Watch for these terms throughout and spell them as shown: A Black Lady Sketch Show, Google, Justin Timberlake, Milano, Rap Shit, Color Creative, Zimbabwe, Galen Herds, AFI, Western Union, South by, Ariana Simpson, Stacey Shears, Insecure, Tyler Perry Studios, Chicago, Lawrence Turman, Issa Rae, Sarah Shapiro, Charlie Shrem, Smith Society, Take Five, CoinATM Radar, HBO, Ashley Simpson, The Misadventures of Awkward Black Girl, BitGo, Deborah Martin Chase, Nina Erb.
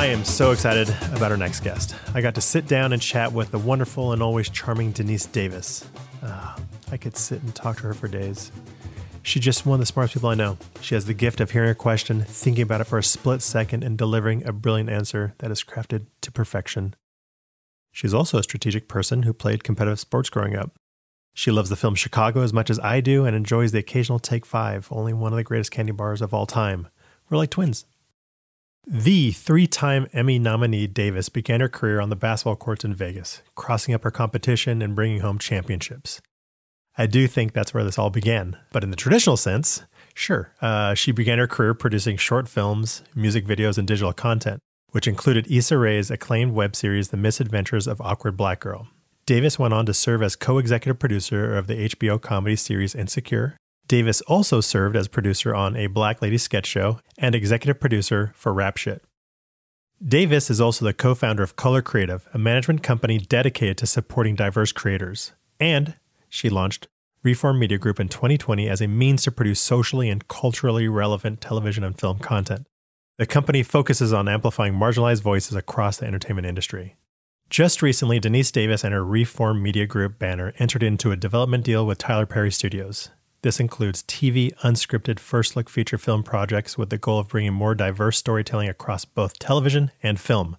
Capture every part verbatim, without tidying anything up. I am so excited about our next guest. I got to sit down and chat with the wonderful and always charming Deniese Davis. Uh, I could sit and talk to her for days. She's just one of the smartest people I know. She has the gift of hearing a question, thinking about it for a split second, and delivering a brilliant answer that is crafted to perfection. She's also a strategic person who played competitive sports growing up. She loves the film Chicago as much as I do and enjoys the occasional Take Five, only one of the greatest candy bars of all time. We're like twins. The three-time Emmy nominee Davis began her career on the basketball courts in Vegas, crossing up her competition and bringing home championships. I do think that's where this all began. But in the traditional sense, sure, uh, she began her career producing short films, music videos, and digital content, which included Issa Rae's acclaimed web series, The Misadventures of Awkward Black Girl. Davis went on to serve as co-executive producer of the H B O comedy series Insecure. Davis also served as producer on A Black Lady Sketch Show and executive producer for Rap Shit. Davis is also the co-founder of Color Creative, a management company dedicated to supporting diverse creators. And she launched Reform Media Group in twenty twenty as a means to produce socially and culturally relevant television and film content. The company focuses on amplifying marginalized voices across the entertainment industry. Just recently, Deniese Davis and her Reform Media Group banner entered into a development deal with Tyler Perry Studios. This includes T V unscripted first-look feature film projects with the goal of bringing more diverse storytelling across both television and film.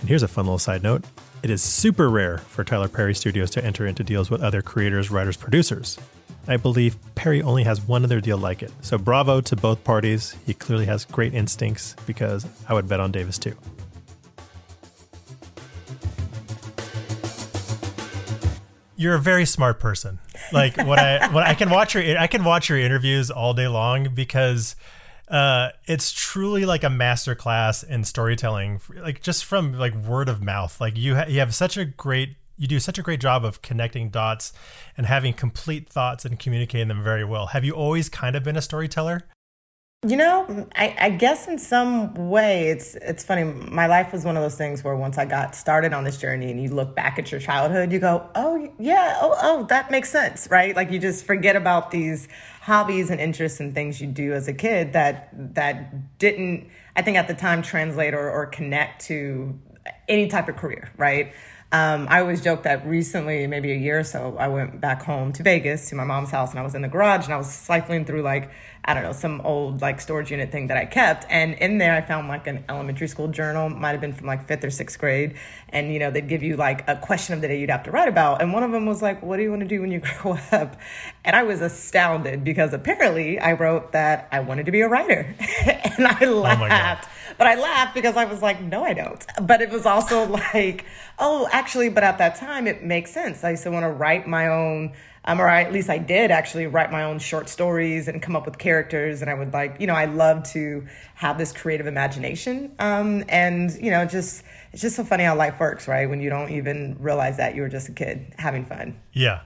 And here's a fun little side note. It is super rare for Tyler Perry Studios to enter into deals with other creators, writers, producers. I believe Perry only has one other deal like it. So bravo to both parties. He clearly has great instincts because I would bet on Davis too. You're a very smart person. Like what I what I can watch your I can watch your interviews all day long because uh, it's truly like a masterclass in storytelling. Like just from like word of mouth. Like you ha- you have such a great. You do such a great job of connecting dots and having complete thoughts and communicating them very well. Have you always kind of been a storyteller? You know, I, I guess in some way, it's it's funny. My life was one of those things where once I got started on this journey and you look back at your childhood, you go, oh, yeah, oh, oh, that makes sense, right? Like you just forget about these hobbies and interests and things you do as a kid that that didn't, I think at the time, translate or, or connect to any type of career, right? Um, I always joke that recently, maybe a year or so, I went back home to Vegas to my mom's house and I was in the garage and I was siphoning through like, I don't know, some old like storage unit thing that I kept. And in there, I found like an elementary school journal, might have been from like fifth or sixth grade. And, you know, they'd give you like a question of the day you'd have to write about. And one of them was like, what do you want to do when you grow up? And I was astounded because apparently I wrote that I wanted to be a writer. And I laughed. Oh but I laughed because I was like, no, I don't. But it was also like, oh, actually. Actually, but at that time, it makes sense. I used to want to write my own, um, or I, at least I did actually write my own short stories and come up with characters. And I would like, you know, I love to have this creative imagination. Um, and, you know, just it's just so funny how life works, right? When you don't even realize that you were just a kid having fun. Yeah.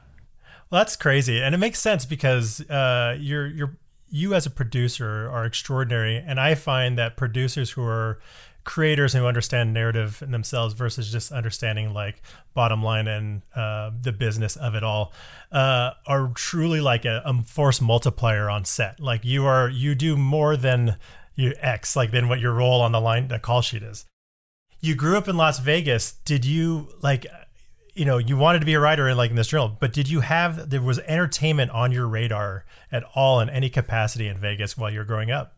Well, that's crazy. And it makes sense because uh, you're you're you as a producer are extraordinary. And I find that producers who are creators who understand narrative in themselves versus just understanding like bottom line and uh, the business of it all uh, are truly like a, a force multiplier on set. Like you are, you do more than your X, like than what your role on the line, the call sheet is. You grew up in Las Vegas. Did you like, you know, you wanted to be a writer in like in this journal, but did you have, there was entertainment on your radar at all in any capacity in Vegas while you're growing up?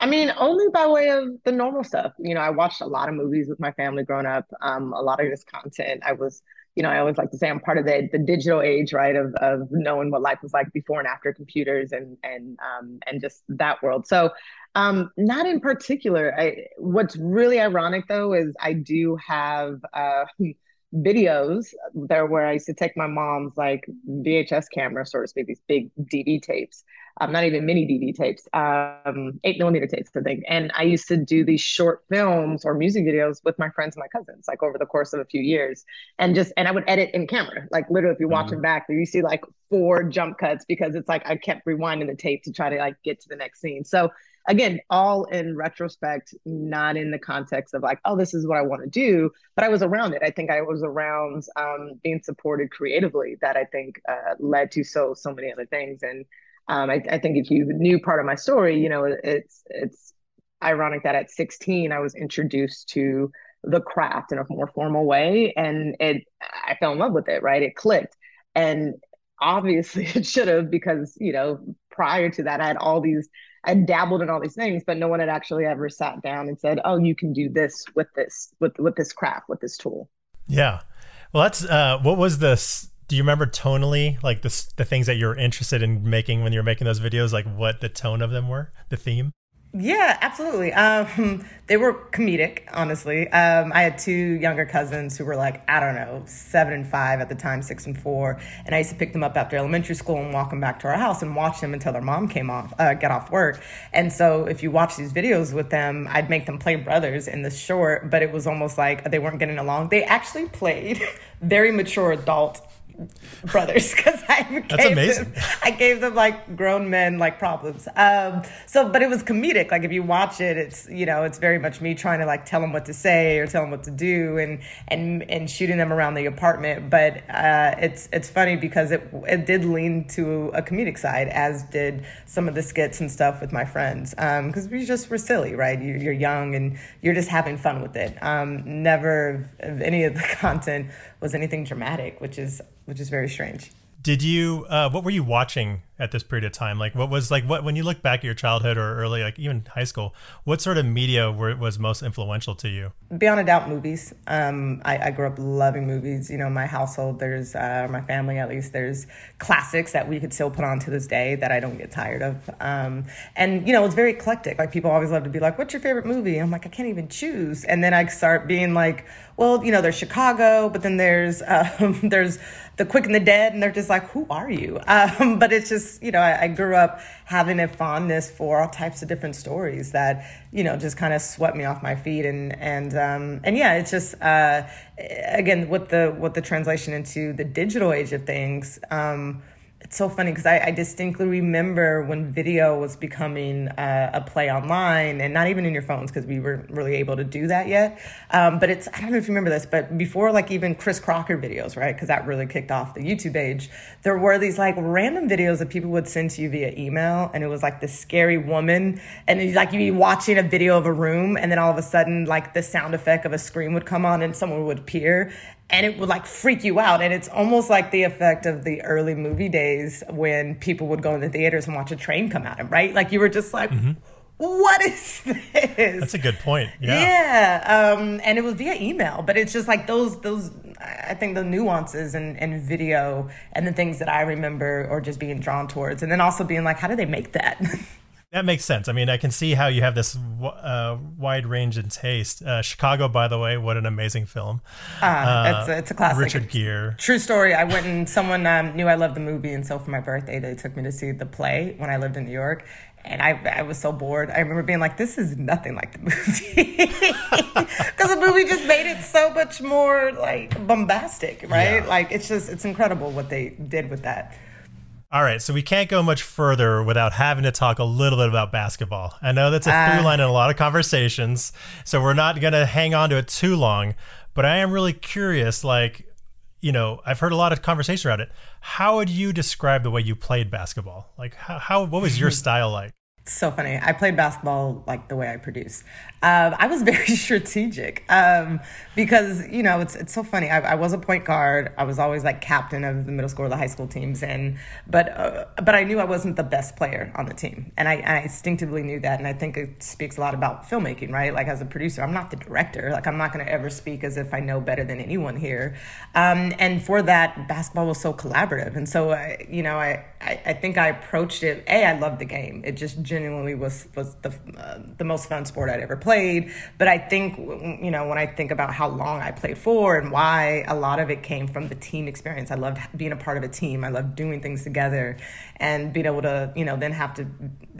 I mean, only by way of the normal stuff. You know, I watched a lot of movies with my family growing up, um, a lot of this content. I was, you know, I always like to say I'm part of the, the digital age, right, of of knowing what life was like before and after computers and and um, and just that world. So um, not in particular. I, what's really ironic, though, is I do have uh, videos there where I used to take my mom's like V H S camera, so to speak, these big D V tapes. Um, not even mini D V tapes, um, eight millimeter tapes, I think. And I used to do these short films or music videos with my friends and my cousins, like over the course of a few years. And just, and I would edit in camera. Like literally, if you watch them back, you see like four jump cuts because it's like, I kept rewinding the tape to try to like get to the next scene. So again, all in retrospect, not in the context of like, oh, this is what I want to do, but I was around it. I think I was around um, being supported creatively that I think uh, led to so, so many other things. And Um, I, I think if you knew part of my story, you know, it's it's ironic that at sixteen, I was introduced to the craft in a more formal way. And it, I fell in love with it, right? It clicked. And obviously it should have, because, you know, prior to that, I had all these, I dabbled in all these things, but no one had actually ever sat down and said, oh, you can do this with this, with, with this craft, with this tool. Yeah. Well, that's, uh, what was this? Do you remember tonally, like the, the things that you're interested in making when you're making those videos, like what the tone of them were, the theme? Yeah, absolutely. Um, they were comedic, honestly. Um, I had two younger cousins who were like, I don't know, seven and five at the time, six and four. And I used to pick them up after elementary school and walk them back to our house and watch them until their mom came off, uh, got off work. And so if you watch these videos with them, I'd make them play brothers in the short, but it was almost like they weren't getting along. They actually played very mature adult brothers, because I gave That's amazing. Them, I gave them like grown men like problems. Um, so, but it was comedic. Like if you watch it, it's, you know, it's very much me trying to like tell them what to say or tell them what to do, and and and shooting them around the apartment. But uh, it's it's funny because it it did lean to a comedic side, as did some of the skits and stuff with my friends, because um, we just were silly, right? You, you're young and you're just having fun with it. Um, never any of the content was anything dramatic, which is which is very strange. Did you, uh, what were you watching at this period of time? Like what was like, what, when you look back at your childhood or early, like even high school, what sort of media were, was most influential to you? Beyond a doubt, movies. Um, I, I grew up loving movies. You know, my household, there's, uh, my family at least, there's classics that we could still put on to this day that I don't get tired of. Um, and, you know, it's very eclectic. Like people always love to be like, what's your favorite movie? I'm like, I can't even choose. And then I start being like, well, you know, there's Chicago, but then there's, um, there's The Quick and the Dead, and they're just like, who are you? Um, but it's just, you know, I, I grew up having a fondness for all types of different stories that, you know, just kind of swept me off my feet. And, and, um, and yeah, it's just, uh, again, with the, with the translation into the digital age of things, um, it's so funny because I, I distinctly remember when video was becoming uh, a play online, and not even in your phones because we weren't really able to do that yet. Um, but it's, I don't know if you remember this, but before like even Chris Crocker videos, right? Because that really kicked off the YouTube age. There were these like random videos that people would send to you via email. And it was like this scary woman. And it's like you'd be watching a video of a room, and then all of a sudden like the sound effect of a scream would come on and someone would appear. And it would like freak you out. And it's almost like the effect of the early movie days when people would go in the theaters and watch a train come at them, right? Like you were just like, mm-hmm. What is this? That's a good point. Yeah. Yeah. Um, and it was via email, but it's just like those, those, I think the nuances and, and video and the things that I remember or just being drawn towards. And then also being like, how do they make that? That makes sense. I mean, I can see how you have this uh, wide range in taste. Uh, Chicago, by the way, what an amazing film. Uh, uh, it's, a, it's a classic. Richard Gere. True story. I went and someone um, knew I loved the movie. And so for my birthday, they took me to see the play when I lived in New York. And I, I was so bored. I remember being like, this is nothing like the movie. Because the movie just made it so much more like bombastic, right? Yeah. Like, it's just, it's incredible what they did with that. All right, so we can't go much further without having to talk a little bit about basketball. I know that's a uh, through line in a lot of conversations, so we're not going to hang on to it too long. But I am really curious, like, you know, I've heard a lot of conversation around it. How would you describe the way you played basketball? Like, how, how what was your style like? So funny. I played basketball like the way I produce. Um, I was very strategic um, because, you know, it's it's so funny. I, I was a point guard. I was always like captain of the middle school or the high school teams. And but uh, but I knew I wasn't the best player on the team. And I, and I instinctively knew that. And I think it speaks a lot about filmmaking, right? Like as a producer, I'm not the director. Like I'm not going to ever speak as if I know better than anyone here. Um, and for that, basketball was so collaborative. And so, I, you know, I, I, I think I approached it. A, I loved the game. It just genuinely was was the uh, the most fun sport I'd ever played. But I think, you know, when I think about how long I played for and why, a lot of it came from the team experience. I loved being a part of a team. I loved doing things together and being able to, you know, then have to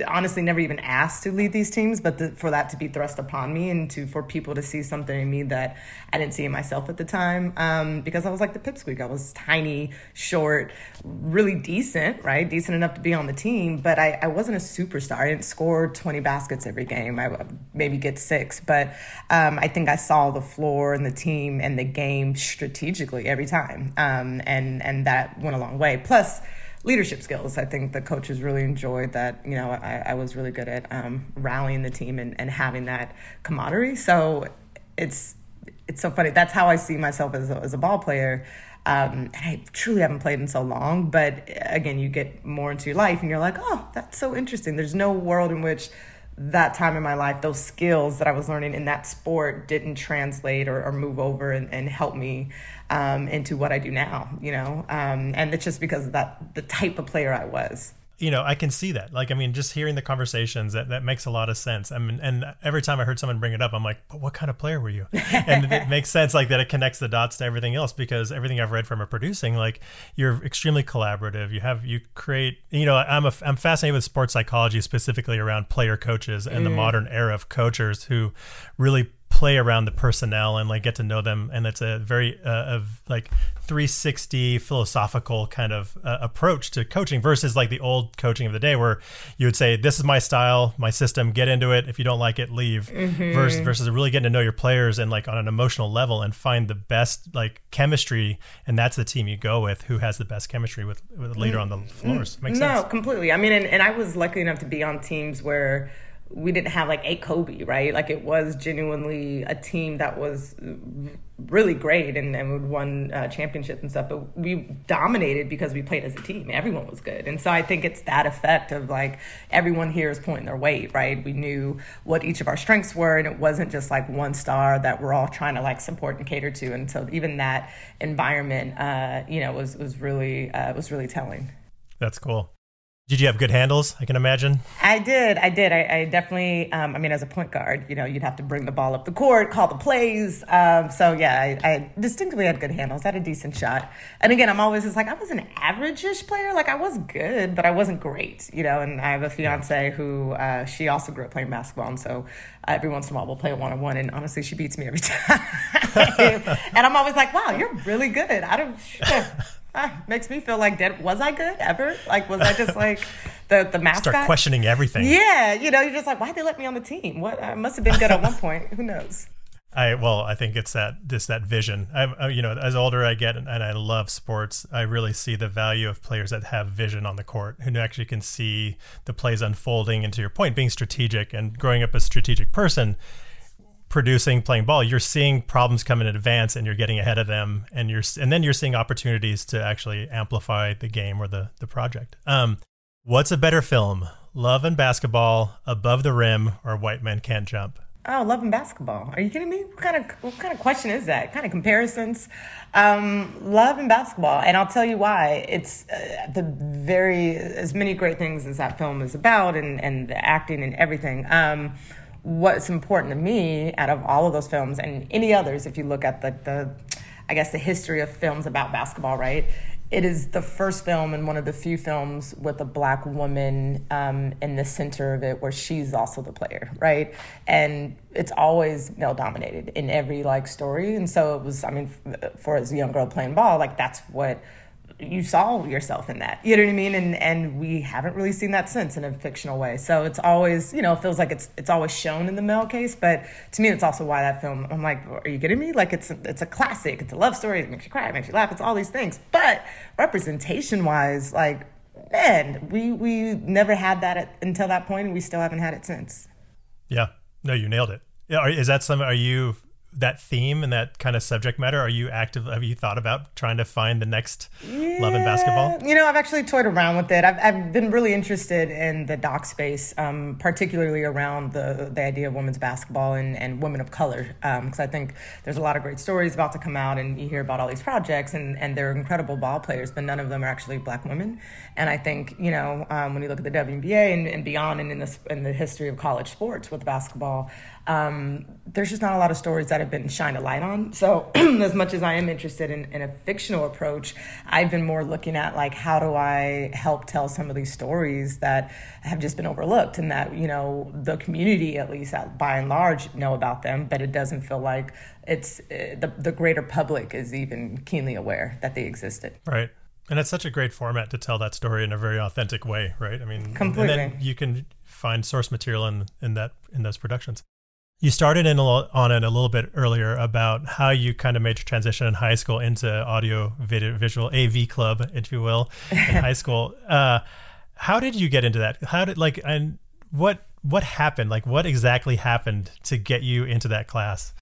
honestly never even ask to lead these teams, but the, for that to be thrust upon me and to for people to see something in me that I didn't see in myself at the time, um, because I was like the pipsqueak. I was tiny, short, really decent, right? Decent enough to be on the team, but I, I wasn't a superstar. I didn't score twenty baskets every game. I would maybe get six, but um, I think I saw the floor and the team and the game strategically every time, um, and and that went a long way. Plus, leadership skills. I think the coaches really enjoyed that. You know, I, I was really good at um, rallying the team and, and having that camaraderie. So it's it's so funny. That's how I see myself as a, as a ball player. Um, and I truly haven't played in so long. But again, you get more into your life and you're like, oh, that's so interesting. There's no world in which that time in my life, those skills that I was learning in that sport didn't translate or, or move over and, and help me um, into what I do now, you know? Um, and it's just because of that, the type of player I was. You know, I can see that. Like, I mean, just hearing the conversations, that, that makes a lot of sense. I mean, and every time I heard someone bring it up, I'm like, but what kind of player were you? And it makes sense, like, that it connects the dots to everything else, because everything I've read from her producing, like, you're extremely collaborative. You have, you create, you know, I'm a, I'm fascinated with sports psychology, specifically around player coaches and mm. the modern era of coaches who really play around the personnel and like get to know them. And it's a very uh, of like three sixty philosophical kind of uh, approach to coaching versus like the old coaching of the day where you would say, this is my style, my system, get into it. If you don't like it, leave. Mm-hmm. versus, versus really getting to know your players and like on an emotional level and find the best like chemistry. And that's the team you go with who has the best chemistry with, with later on the floors. Makes no, sense. No, completely. I mean, and, and I was lucky enough to be on teams where we didn't have like a Kobe, right? Like it was genuinely a team that was really great and, and won uh, championships and stuff, but we dominated because we played as a team. Everyone was good. And so I think it's that effect of like everyone here is pulling their weight, right? We knew what each of our strengths were, and it wasn't just like one star that we're all trying to like support and cater to. And so even that environment, uh, you know, was, was really, uh, was really telling. That's cool. Did you have good handles? I can imagine. I did. I did. I, I definitely, um, I mean, as a point guard, you know, you'd have to bring the ball up the court, call the plays. Um, so, yeah, I, I distinctly had good handles. I had a decent shot. And again, I'm always just like, I was an average-ish player. Like, I was good, but I wasn't great, you know. And I have a fiance who, uh, she also grew up playing basketball. And so every once in a while, we'll play one-on-one. And honestly, she beats me every time. And I'm always like, wow, you're really good. I don't... Ah, makes me feel like, did, was I good ever? Like, was I just like the, the mascot? Start questioning everything. Yeah. You know, you're just like, why'd they let me on the team? What I must have been good at one point. Who knows? I well, I think it's that just that vision. I, you know, as older I get, and, and I love sports, I really see the value of players that have vision on the court, who actually can see the plays unfolding. And to your point, being strategic and growing up a strategic person, producing, playing ball, you're seeing problems come in advance and you're getting ahead of them, and you're and then you're seeing opportunities to actually amplify the game or the the project. Um, what's a better film, Love and Basketball, Above the Rim, or White Men Can't Jump? Oh, Love and Basketball. Are you kidding me? What kind of what kind of question is that? What kind of comparisons? Um, Love and Basketball, and I'll tell you why. It's uh, the very as many great things as that film is about, and and the acting and everything. Um, What's important to me out of all of those films and any others, if you look at the, the, I guess, the history of films about basketball, right? It is the first film and one of the few films with a black woman um, in the center of it, where she's also the player, right? And it's always male dominated in every like story. And so it was, I mean, for as a young girl playing ball, like that's what you saw yourself in, that, you know what I mean? And and we haven't really seen that since in a fictional way. So it's always, you know, it feels like it's it's always shown in the male case, but to me, it's also why that film, I'm like, are you kidding me? Like it's a, it's a classic, it's a love story, it makes you cry, it makes you laugh, it's all these things. But representation-wise, like, man, we, we never had that at, until that point, and we still haven't had it since. Yeah, no, you nailed it. Is that some, are you, that theme and that kind of subject matter, are you active? Have you thought about trying to find the next yeah. Love and Basketball? You know, I've actually toyed around with it. I've, I've been really interested in the doc space, um, particularly around the the idea of women's basketball and, and women of color. Um, 'cause I think there's a lot of great stories about to come out, and you hear about all these projects, and, and they're incredible ball players, but none of them are actually black women. And I think, you know, um, when you look at the W N B A and, and beyond, and in the, in the history of college sports with basketball, Um, there's just not a lot of stories that have been shined a light on. So as much as I am interested in, in a fictional approach, I've been more looking at like, how do I help tell some of these stories that have just been overlooked, and that, you know, the community, at least by and large, know about them, but it doesn't feel like it's uh, the, the greater public is even keenly aware that they existed. Right. And it's such a great format to tell that story in a very authentic way, right? I mean, completely. And then you can find source material in, in that, in those productions. You started in a lo- on it a little bit earlier about how you kind of made your transition in high school into audio video, visual A V club, if you will, in high school. Uh, how did you get into that? How did like and what what happened? Like what exactly happened to get you into that class?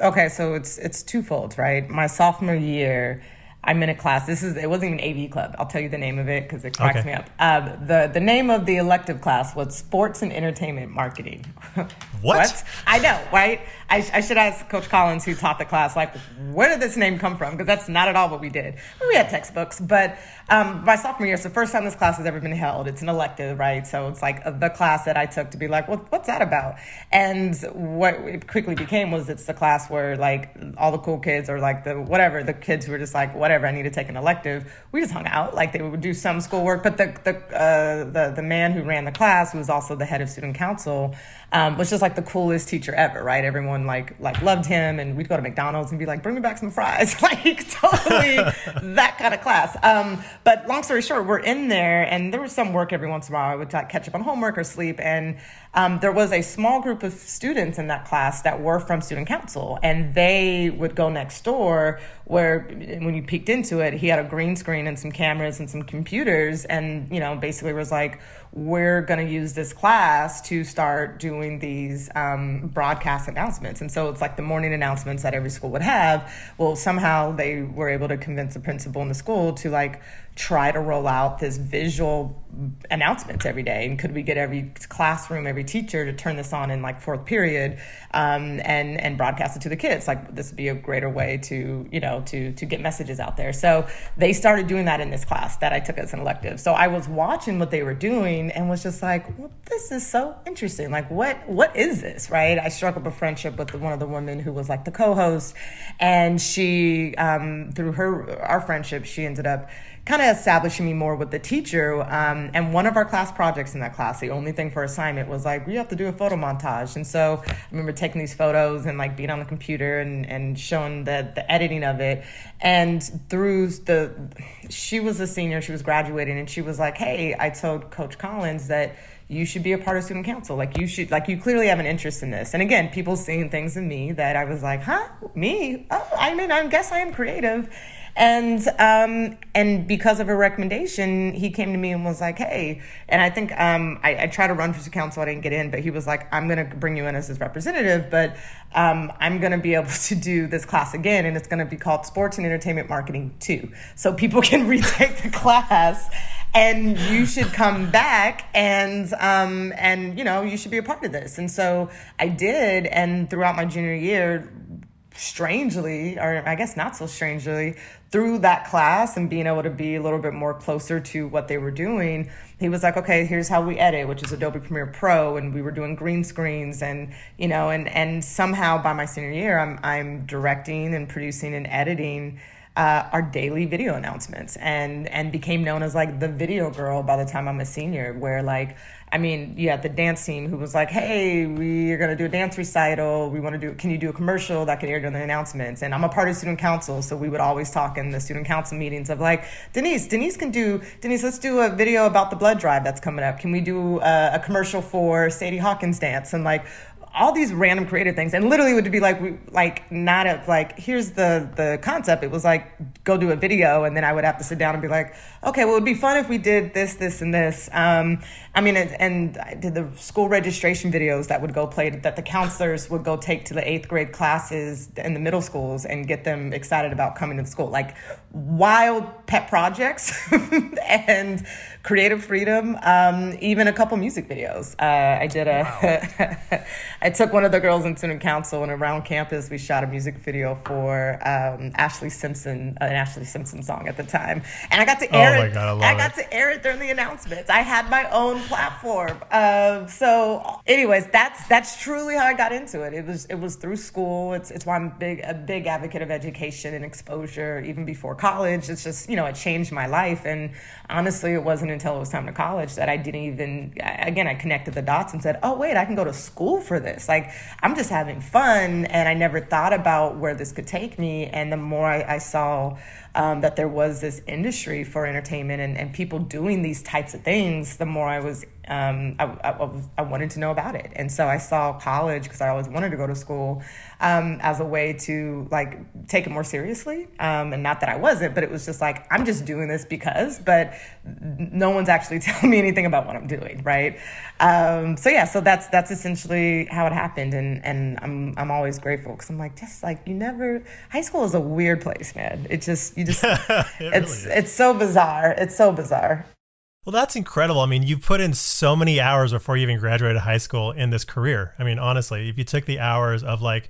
Okay, so it's it's twofold, right? My sophomore year, I'm in a class. This is it wasn't even A V Club. I'll tell you the name of it because it cracks okay. me up. Um, the the name of the elective class was Sports and Entertainment Marketing. What? What? I know, right? I, I should ask Coach Collins, who taught the class, like, where did this name come from? Because that's not at all what we did. We had textbooks, but um, my sophomore year, it's the first time this class has ever been held. It's an elective, right? So it's like the class that I took to be like, well, what's that about? And what it quickly became was it's the class where like all the cool kids or like the whatever the kids who were just like, what. Whatever, I need to take an elective. We just hung out. Like they would do some schoolwork, but the the uh, the the man who ran the class, who was also the head of student council, um, was just like the coolest teacher ever, right? Everyone like like loved him, and we'd go to McDonald's and be like, "Bring me back some fries," like totally that kind of class. Um, but long story short, we're in there, and there was some work every once in a while. I would like catch up on homework or sleep, and um, there was a small group of students in that class that were from student council, and they would go next door where when you. Peeked into it, he had a green screen and some cameras and some computers and, you know, basically was like, we're going to use this class to start doing these um, broadcast announcements. And so it's like the morning announcements that every school would have. Well, somehow they were able to convince the principal in the school to like try to roll out this visual announcements every day. And could we get every classroom, every teacher to turn this on in like fourth period um, and, and broadcast it to the kids? Like this would be a greater way to, you know, to, to get messages out there. So they started doing that in this class that I took as an elective. So I was watching what they were doing and was just like, well, this is so interesting. Like, what, what is this, right? I struck up a friendship with the, one of the women who was like the co-host, and she, um, through her our friendship, she ended up kind of establishing me more with the teacher. Um, and one of our class projects in that class, the only thing for assignment was like, we have to do a photo montage. And so I remember taking these photos and like being on the computer and, and showing the, the editing of it. And through the, she was a senior, she was graduating, and she was like, hey, I told Coach Collins that you should be a part of student council. Like you should, like you clearly have an interest in this. And again, people seeing things in me that I was like, huh, me? Oh, I mean, I guess I am creative. And um, and because of a recommendation, he came to me and was like, hey, and I think um, I, I tried to run for council. I didn't get in, but he was like, I'm going to bring you in as his representative, but um, I'm going to be able to do this class again. And it's going to be called Sports and Entertainment Marketing two. So people can retake the class. And you should come back and, um, and you know, you should be a part of this. And so I did. And throughout my junior year, strangely, or I guess not so strangely, through that class and being able to be a little bit more closer to what they were doing, he was like, okay, here's how we edit, which is Adobe Premiere Pro. And we were doing green screens and, you know, and, and somehow by my senior year, I'm, I'm directing and producing and editing Uh, our daily video announcements and and became known as like the video girl by the time I'm a senior, where like, I mean, you had the dance team who was like, hey, we are going to do a dance recital. We want to do, can you do a commercial that can air during the announcements? And I'm a part of student council. So we would always talk in the student council meetings of like, Deniese, Deniese can do, Deniese, let's do a video about the blood drive that's coming up. Can we do a, a commercial for Sadie Hawkins dance? And like, all these random creative things, and literally would be like, we, like not of like, here's the the concept. It was like, go do a video, and then I would have to sit down and be like, okay, well, it'd be fun if we did this, this, and this. Um, I mean, it, and I did the school registration videos that would go play that the counselors would go take to the eighth grade classes in the middle schools and get them excited about coming to school. Like wild pet projects and creative freedom. Um, even a couple music videos. Uh, I did a. Wow. I took one of the girls in student council, and around campus, we shot a music video for um, Ashley Simpson, an Ashley Simpson song at the time. And I got to air oh it. God, I, I got it. to air it during the announcements. I had my own platform. Uh, so, anyways, that's that's truly how I got into it. It was it was through school. It's it's why I'm big a big advocate of education and exposure even before college. It's just, you know, it changed my life. And honestly, it wasn't until it was time to college that I didn't even. Again, I connected the dots and said, oh wait, I can go to school for this. This. Like, I'm just having fun, and I never thought about where this could take me. And the more I, I saw um, that there was this industry for entertainment and, and people doing these types of things, the more I was um, I, I, I wanted to know about it. And so I saw college, because I always wanted to go to school, um, as a way to like take it more seriously. Um, and not that I wasn't, but it was just like, I'm just doing this because, but no one's actually telling me anything about what I'm doing, right? Um, so yeah, so that's that's essentially how it happened. And and I'm I'm always grateful, because I'm like, just like, you never, high school is a weird place, man. It just, you just, it it's really it's so bizarre. It's so bizarre. Well, that's incredible. I mean, you put in so many hours before you even graduated high school in this career. I mean, honestly, if you took the hours of like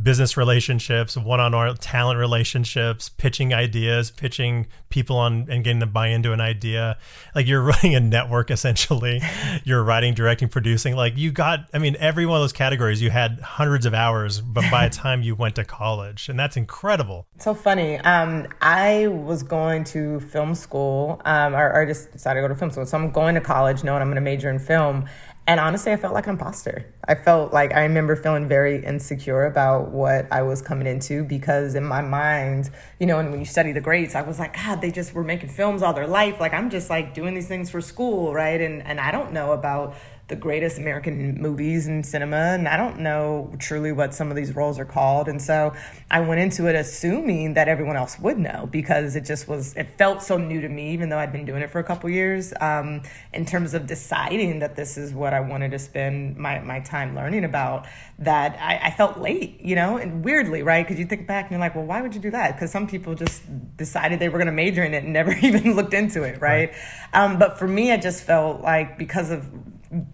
business relationships, one-on-one talent relationships, pitching ideas, pitching people on and getting them buy into an idea, like you're running a network, essentially. You're writing, directing, producing, like you got, I mean, every one of those categories, you had hundreds of hours, but by the time you went to college, and that's incredible. So funny. Um, I was going to film school, um, or, or I just decided to go to film school. So I'm going to college knowing I'm going to major in film. And honestly, I felt like an imposter. I felt like I remember feeling very insecure about what I was coming into, because in my mind, you know, and when you study the grades, I was like, God, they just were making films all their life. Like, I'm just like doing these things for school, right? And and I don't know about the greatest American movies and cinema, and I don't know truly what some of these roles are called. And so I went into it assuming that everyone else would know, because it just was, it felt so new to me, even though I'd been doing it for a couple years, um, in terms of deciding that this is what I wanted to spend my, my time learning about, that I, I felt late, you know, and weirdly, right? Because you think back and you're like, well, why would you do that? Because some people just decided they were going to major in it and never even looked into it, right? right. Um, but for me, I just felt like, because of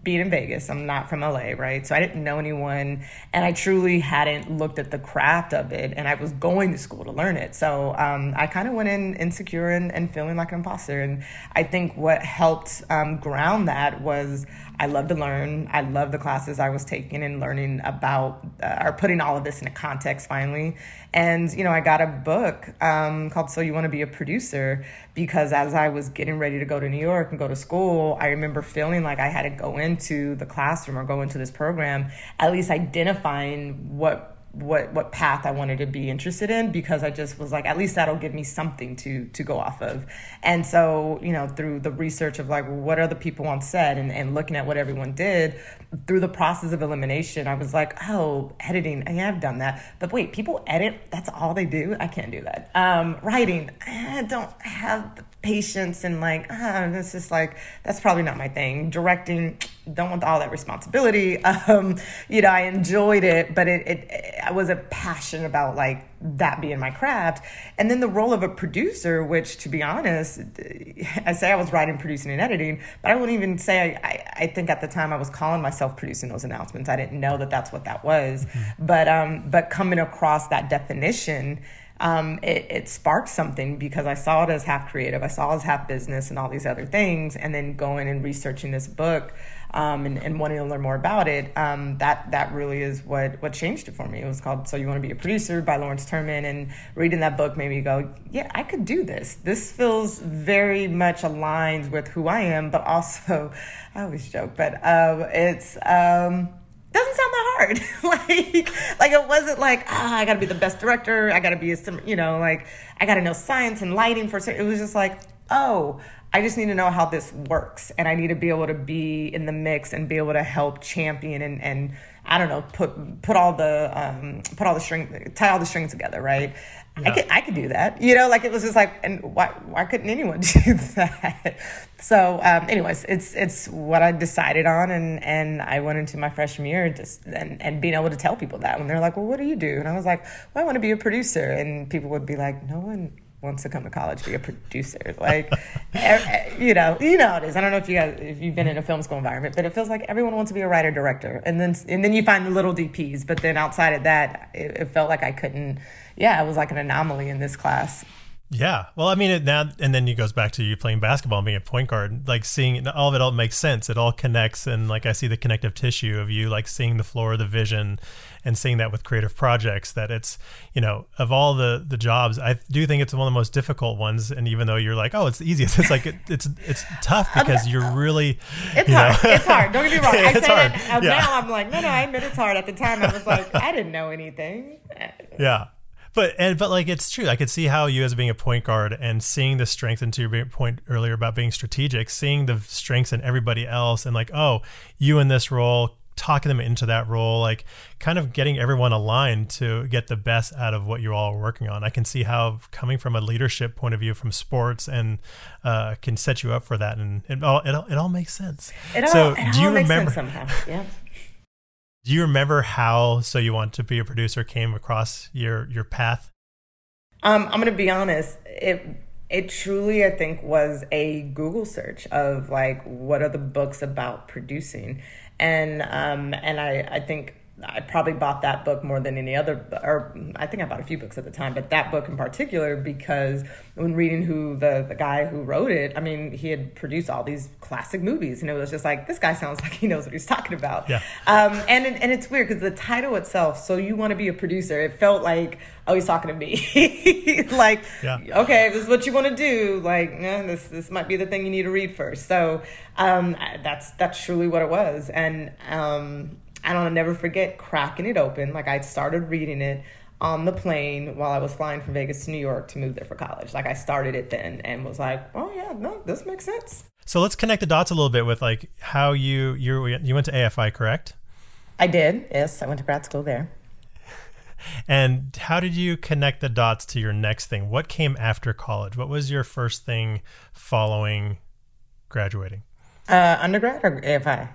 being in Vegas, I'm not from L A, right? So I didn't know anyone, and I truly hadn't looked at the craft of it, and I was going to school to learn it. So um, I kind of went in insecure and, and feeling like an imposter. And I think what helped um, ground that was I love to learn. I love the classes I was taking and learning about, uh, or putting all of this into context finally. And, you know, I got a book um, called So You Want to Be a Producer, because as I was getting ready to go to New York and go to school, I remember feeling like I had to go into the classroom or go into this program, at least identifying what what what path I wanted to be interested in, because I just was like, at least that'll give me something to to go off of. And so, you know, through the research of like, what are the people on set, and, and looking at what everyone did, through the process of elimination, I was like, oh, editing, yeah, I've done that. But wait, people edit, that's all they do? I can't do that. Um, writing, I don't have the patience, and like, ah, oh, it's just like, that's probably not my thing. Directing, don't want all that responsibility. Um, you know, I enjoyed it, but it, it, it I wasn't passionate about like that being my craft. And then the role of a producer, which to be honest, I say I was writing, producing, and editing, but I wouldn't even say, I, I, I think at the time I was calling myself producing those announcements. I didn't know that that's what that was. Mm-hmm. But, um, but coming across that definition, um, it, it sparked something, because I saw it as half creative. I saw it as half business and all these other things. And then going and researching this book, Um, and, and wanting to learn more about it, um, that that really is what, what changed it for me. It was called So You Want to Be a Producer by Lawrence Turman, and reading that book made me go, yeah, I could do this. This feels very much aligned with who I am, but also, I always joke, but um, it's... Um, doesn't sound that hard. like, like it wasn't like, ah, oh, I got to be the best director. I got to be, a, you know, like, I got to know science and lighting for a certain... It was just like, oh... I just need to know how this works, and I need to be able to be in the mix and be able to help champion and, and I don't know, put put all the um, put all the string, tie all the strings together, right? Yeah. I could I could do that, you know. Like it was just like, and why why couldn't anyone do that? So, um, anyways, it's it's what I decided on, and and I went into my freshman year just and and being able to tell people that when they're like, well, what do you do? And I was like, well, I want to be a producer, and people would be like, no one wants to come to college to be a producer, like you know, you know how it is. I don't know if you guys, if you've been in a film school environment, but it feels like everyone wants to be a writer director, and then and then you find the little D Ps. But then outside of that, it, it felt like I couldn't. Yeah, I was like an anomaly in this class. Yeah, well, I mean, it now and then it goes back to you playing basketball and being a point guard. Like seeing all of it all makes sense. It all connects, and like I see the connective tissue of you, like seeing the floor, the vision, and seeing that with creative projects. That it's, you know, of all the the jobs, I do think it's one of the most difficult ones. And even though you're like, oh, it's the easiest, it's like it, it's it's tough because you're really it's you hard. Know. It's hard. Don't get me wrong. I say that yeah. Now I'm like, no, no, I admit it's hard. At the time, I was like, I didn't know anything. Yeah. But and but like it's true. I could see how you as being a point guard and seeing the strength, and to your point earlier about being strategic, seeing the strengths in everybody else and like, oh, you in this role, talking them into that role, like kind of getting everyone aligned to get the best out of what you're all working on. I can see how coming from a leadership point of view from sports and uh, can set you up for that. And it all, it all, it all makes sense. It all, so it do all you makes remember, sense somehow. Yeah. Do you remember how So You Want to Be a Producer came across your, your path? Um, I'm going to be honest. It, it truly, I think, was a Google search of like, what are the books about producing? And um, and I, I think I probably bought that book more than any other, or I think I bought a few books at the time, but that book in particular, because when reading who the, the guy who wrote it, I mean, he had produced all these classic movies, and it was just like, this guy sounds like he knows what he's talking about. Yeah. Um, and, and it's weird because the title itself, So You Want to Be a Producer, it felt like, oh, he's talking to me. Like, yeah. Okay, this is what you want to do. Like, eh, this this might be the thing you need to read first. So um, that's that's truly what it was. And um, I don't I'll never forget cracking it open. Like, I started reading it on the plane while I was flying from Vegas to New York to move there for college. Like, I started it then and was like, oh, yeah, no, this makes sense. So let's connect the dots a little bit with, like, how you you you went to A F I, correct? I did, yes. I went to grad school there. And how did you connect the dots to your next thing? What came after college? What was your first thing following graduating? Uh, undergrad or A F I?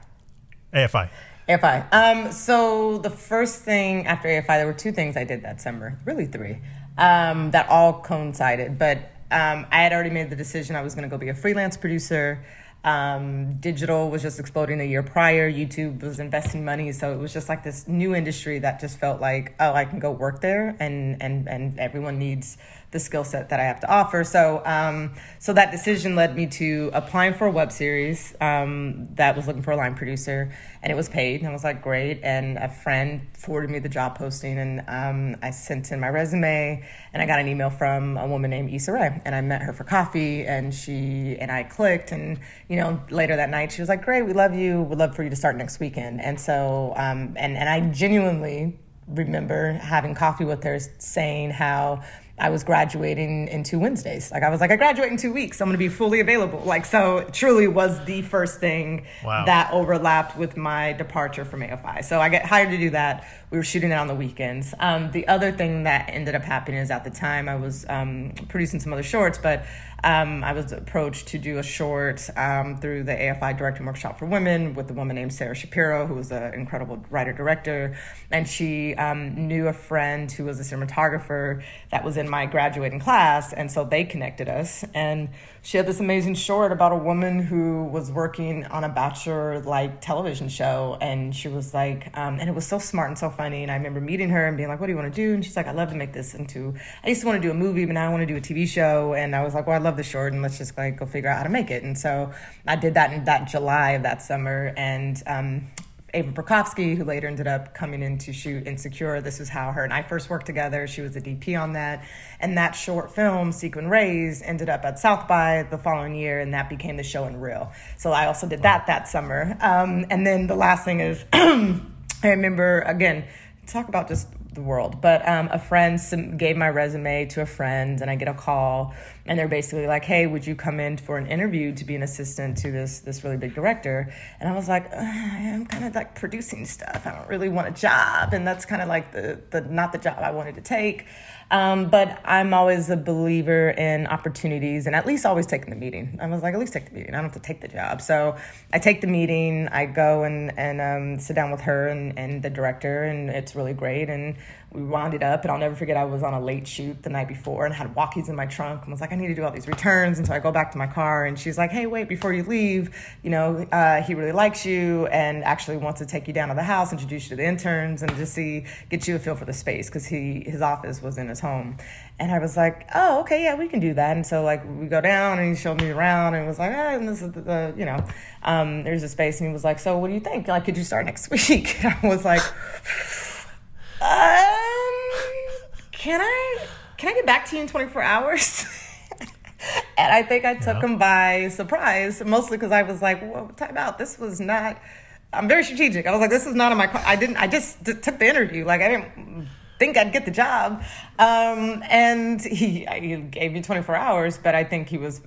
A F I. A F I. Um, so the first thing after A F I, there were two things I did that summer, really three, um, that all coincided. But um, I had already made the decision I was going to go be a freelance producer. Um, digital was just exploding the year prior. YouTube was investing money. So it was just like this new industry that just felt like, oh, I can go work there, and, and, and everyone needs the skill set that I have to offer. So, um, so that decision led me to applying for a web series, um, that was looking for a line producer, and it was paid. And I was like, great. And a friend forwarded me the job posting, and, um, I sent in my resume, and I got an email from a woman named Issa Rae, and I met her for coffee, and she, and I clicked, and, you know, later that night, she was like, great, we love you. We'd love for you to start next weekend. And so, um, and, and I genuinely remember having coffee with her, saying how I was graduating in two Wednesdays. Like, I was like, I graduate in two weeks. So I'm going to be fully available. Like, so it truly was the first thing wow. that overlapped with my departure from A F I. So I got hired to do that. We were shooting it on the weekends. Um, the other thing that ended up happening is at the time I was um, producing some other shorts, but um, I was approached to do a short um, through the A F I Directing Workshop for Women with a woman named Sarah Shapiro, who was an incredible writer-director. And she um, knew a friend who was a cinematographer that was in my graduating class. And so they connected us. And she had this amazing short about a woman who was working on a bachelor-like television show. And she was like, um, and it was so smart and so funny. And I remember meeting her and being like, what do you want to do? And she's like, I'd love to make this into, I used to want to do a movie, but now I want to do a T V show. And I was like, well, I love the short, and let's just like go figure out how to make it. And so I did that in that July of that summer. And um, Ava Prokofsky, who later ended up coming in to shoot Insecure, this is how her and I first worked together. She was a D P on that. And that short film, Sequin Rays, ended up at South by the following year, and that became the show and reel. So I also did that that summer. Um, and then the last thing is... I remember, again, talk about just the world, but um, a friend some, gave my resume to a friend, and I get a call, and they're basically like, hey, would you come in for an interview to be an assistant to this this really big director? And I was like, I'm kind of like producing stuff. I don't really want a job, and that's kind of like the, the not the job I wanted to take. Um, but I'm always a believer in opportunities, and at least always taking the meeting. I was like, at least take the meeting. I don't have to take the job. So I take the meeting. I go and, and um, sit down with her and, and the director, and it's really great. And we wound it up, and I'll never forget I was on a late shoot the night before and had walkies in my trunk and was like, I need to do all these returns. And so I go back to my car, and she's like, hey, wait, before you leave, you know, uh, he really likes you and actually wants to take you down to the house, introduce you to the interns, and just see, get you a feel for the space, because he his office was in his home. And I was like, oh, okay, yeah, we can do that. And so like we go down, and he showed me around, and was like, ah, and this is the, the you know, um, there's a space. And he was like, so what do you think? Like, could you start next week? And I was like... Um, can I, can I get back to you in twenty-four hours? And I think I took yeah. him by surprise, mostly because I was like, whoa, time out. This was not, I'm very strategic. I was like, this is not in my, I didn't, I just d- took the interview. Like, I didn't think I'd get the job. Um, and he, he gave me twenty-four hours, but I think he was,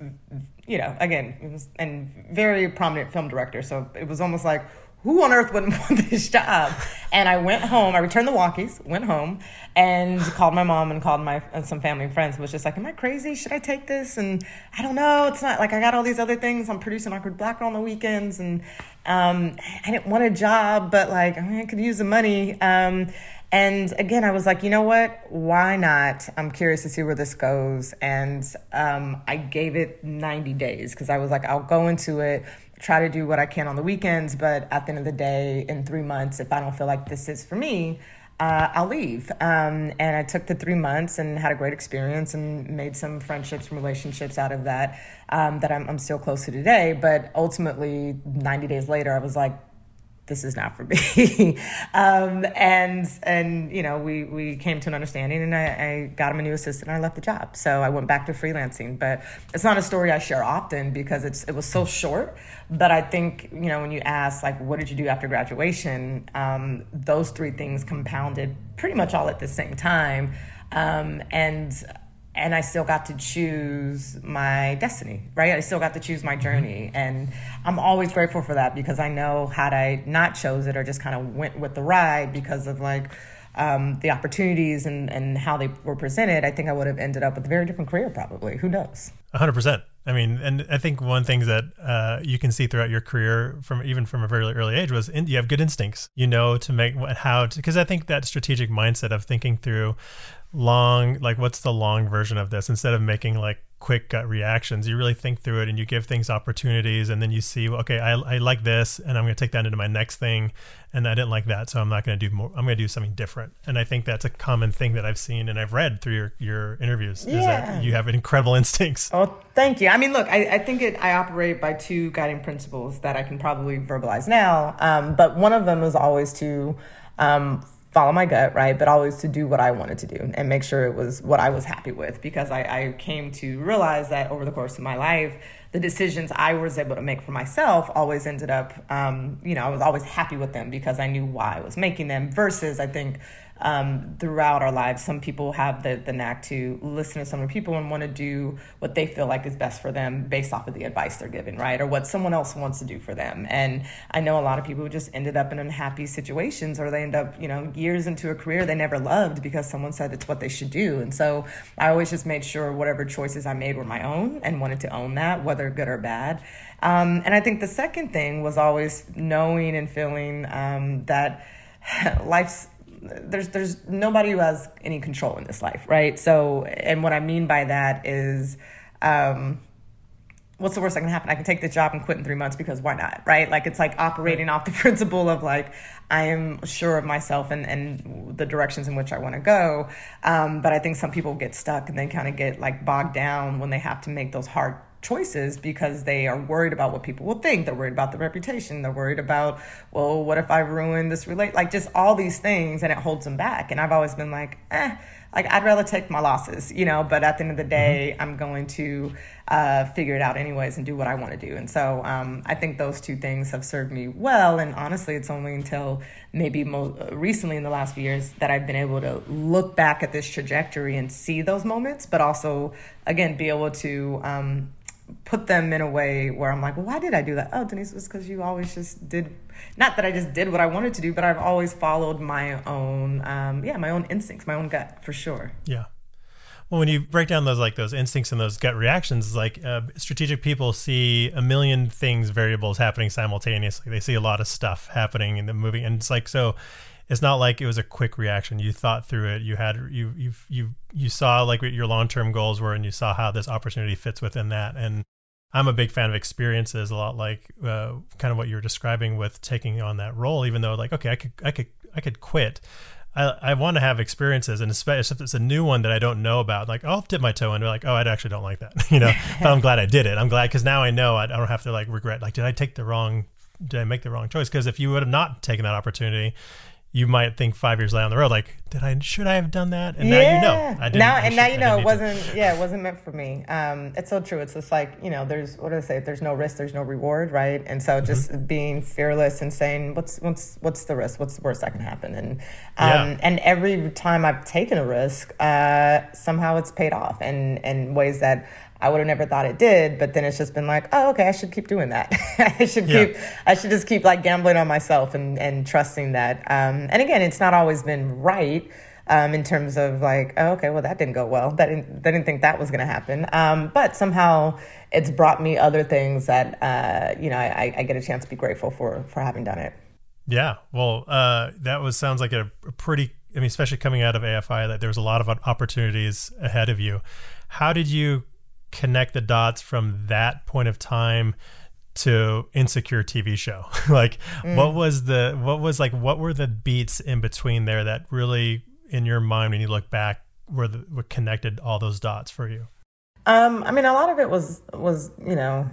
you know, again, he was a very prominent film director. So it was almost like, who on earth wouldn't want this job? And I went home. I returned the walkies, went home, and called my mom and called my and some family and friends. Was just like, am I crazy? Should I take this? And I don't know. It's not like I got all these other things. I'm producing Awkward Black Girl on the weekends, and um, I didn't want a job, but like I, mean, I could use the money. Um, and again, I was like, you know what? Why not? I'm curious to see where this goes. And um, I gave it ninety days because I was like, I'll go into it, try to do what I can on the weekends, but at the end of the day, in three months, if I don't feel like this is for me, uh, I'll leave. Um, and I took the three months and had a great experience and made some friendships and relationships out of that um, that I'm, I'm still close to today. But ultimately, ninety days later, I was like, this is not for me. um, and, and you know, we, we came to an understanding, and I, I got him a new assistant, and I left the job. So I went back to freelancing. But it's not a story I share often because it's it was so short. But I think, you know, when you ask, like, what did you do after graduation, um, those three things compounded pretty much all at the same time. Um, and And I still got to choose my destiny, right? I still got to choose my journey. And I'm always grateful for that because I know had I not chose it or just kind of went with the ride because of like um, the opportunities and, and how they were presented, I think I would have ended up with a very different career probably. Who knows? one hundred percent. I mean, and I think one thing that uh, you can see throughout your career, from even from a very early age, was in, you have good instincts, you know, to make what, how to, because I think that strategic mindset of thinking through long, like what's the long version of this instead of making like quick gut reactions, you really think through it and you give things opportunities, and then you see, okay, I, I like this and I'm going to take that into my next thing. And I didn't like that, so I'm not going to do more. I'm going to do something different. And I think that's a common thing that I've seen and I've read through your, your interviews, yeah, is that you have incredible instincts. Oh, thank you. I mean, look, I, I think it, I operate by two guiding principles that I can probably verbalize now. Um, but one of them is always to um, follow my gut, right? But always to do what I wanted to do and make sure it was what I was happy with, because I, I came to realize that over the course of my life, the decisions I was able to make for myself always ended up, um, you know, I was always happy with them because I knew why I was making them, versus I think um, throughout our lives, some people have the, the knack to listen to some other people and want to do what they feel like is best for them based off of the advice they're given, right? Or what someone else wants to do for them. And I know a lot of people just ended up in unhappy situations, or they end up, you know, years into a career they never loved because someone said it's what they should do. And so I always just made sure whatever choices I made were my own and wanted to own that, whether good or bad. Um, and I think the second thing was always knowing and feeling um, that life's, there's there's nobody who has any control in this life, right? So, and what I mean by that is, um, what's the worst that can happen? I can take the job and quit in three months because why not, right? Like, it's like operating off the principle of like, I am sure of myself and, and the directions in which I want to go. Um, but I think some people get stuck and they kind of get like bogged down when they have to make those hard choices because they are worried about what people will think. They're worried about the reputation. They're worried about, well, what if I ruin this relate? Like, just all these things, and it holds them back. And I've always been like, eh, like I'd rather take my losses, you know, but at the end of the day, mm-hmm. I'm going to uh, figure it out anyways and do what I want to do. And so um, I think those two things have served me well. And honestly, it's only until maybe mo- recently in the last few years that I've been able to look back at this trajectory and see those moments, but also, again, be able to um, put them in a way where I'm like, well, why did I do that? Oh, Deniese, it was because you always just did, not that I just did what I wanted to do, but I've always followed my own, um, yeah, my own instincts, my own gut, for sure. Yeah. Well, when you break down those, like those instincts and those gut reactions, like uh, strategic people see a million things, variables happening simultaneously. They see a lot of stuff happening in the movie. And it's like, so it's not like it was a quick reaction. You thought through it. You had, you, you, you, you saw like what your long-term goals were, and you saw how this opportunity fits within that. And I'm a big fan of experiences, a lot like uh, kind of what you were describing with taking on that role, even though like, okay, I could, I could, I could quit. I, I want to have experiences, and especially if it's a new one that I don't know about, like, I'll dip my toe into like, oh, I actually don't like that, you know, but I'm glad I did it. I'm glad, because now I know I, I don't have to like regret, like, did I take the wrong, did I make the wrong choice? Because if you would have not taken that opportunity, you might think five years down the road, like, did I, should I have done that? And yeah. now you know. I didn't, now, I and should, now you know it wasn't, to. yeah, it wasn't meant for me. Um, it's so true. It's just like, you know, there's, what do I say? If there's no risk, there's no reward, right? And so just mm-hmm. being fearless and saying, what's, what's, what's the risk? What's the worst that can happen? And, um, yeah. and every time I've taken a risk, uh, somehow it's paid off in, in ways that I would have never thought it did, but then it's just been like, oh, okay, I should keep doing that. I should yeah. keep, I should just keep like gambling on myself and, and trusting that. Um, and again, it's not always been right um, in terms of like, oh, okay, well, that didn't go well. That didn't, they didn't think that was going to happen. Um, but somehow it's brought me other things that, uh, you know, I, I get a chance to be grateful for, for having done it. Yeah. Well, uh, that was, sounds like a, a pretty, I mean, especially coming out of A F I, that there was a lot of opportunities ahead of you. How did you connect the dots from that point of time to Insecure T V show? Like mm. what was the, what was like, what were the beats in between there that really in your mind, when you look back, were the, were connected all those dots for you? Um, I mean, a lot of it was, was, you know,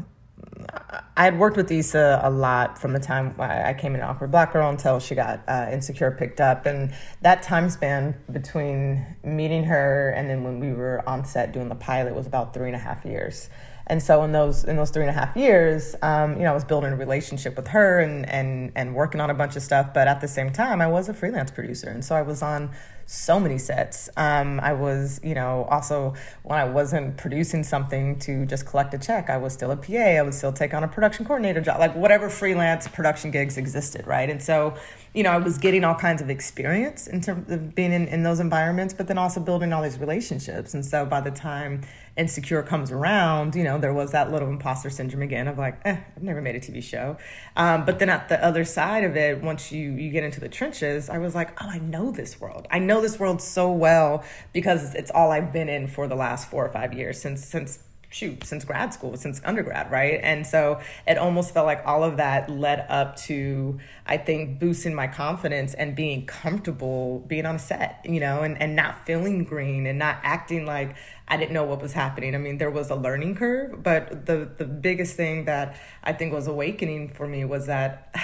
I had worked with Issa a lot from the time I came in Awkward Black Girl until she got uh, Insecure picked up. And that time span between meeting her and then when we were on set doing the pilot was about three and a half years. And so in those in those three and a half years, um, you know, I was building a relationship with her and, and, and working on a bunch of stuff. But at the same time, I was a freelance producer. And so I was on so many sets. Um, I was, you know, also when I wasn't producing something to just collect a check, I was still a P A. I would still take on a production coordinator job, like whatever freelance production gigs existed, right? And so, you know, I was getting all kinds of experience in terms of being in, in those environments, but then also building all these relationships. And so by the time Insecure comes around, you know, there was that little imposter syndrome again of like, eh, I've never made a T V show. Um, but then at the other side of it, once you, you get into the trenches, I was like, oh, I know this world. I know this world so well because it's all I've been in for the last four or five years since, since shoot, since grad school, since undergrad, right? And so it almost felt like all of that led up to, I think, boosting my confidence and being comfortable being on a set, you know, and, and not feeling green and not acting like I didn't know what was happening. I mean, there was a learning curve, but the, the biggest thing that I think was awakening for me was that,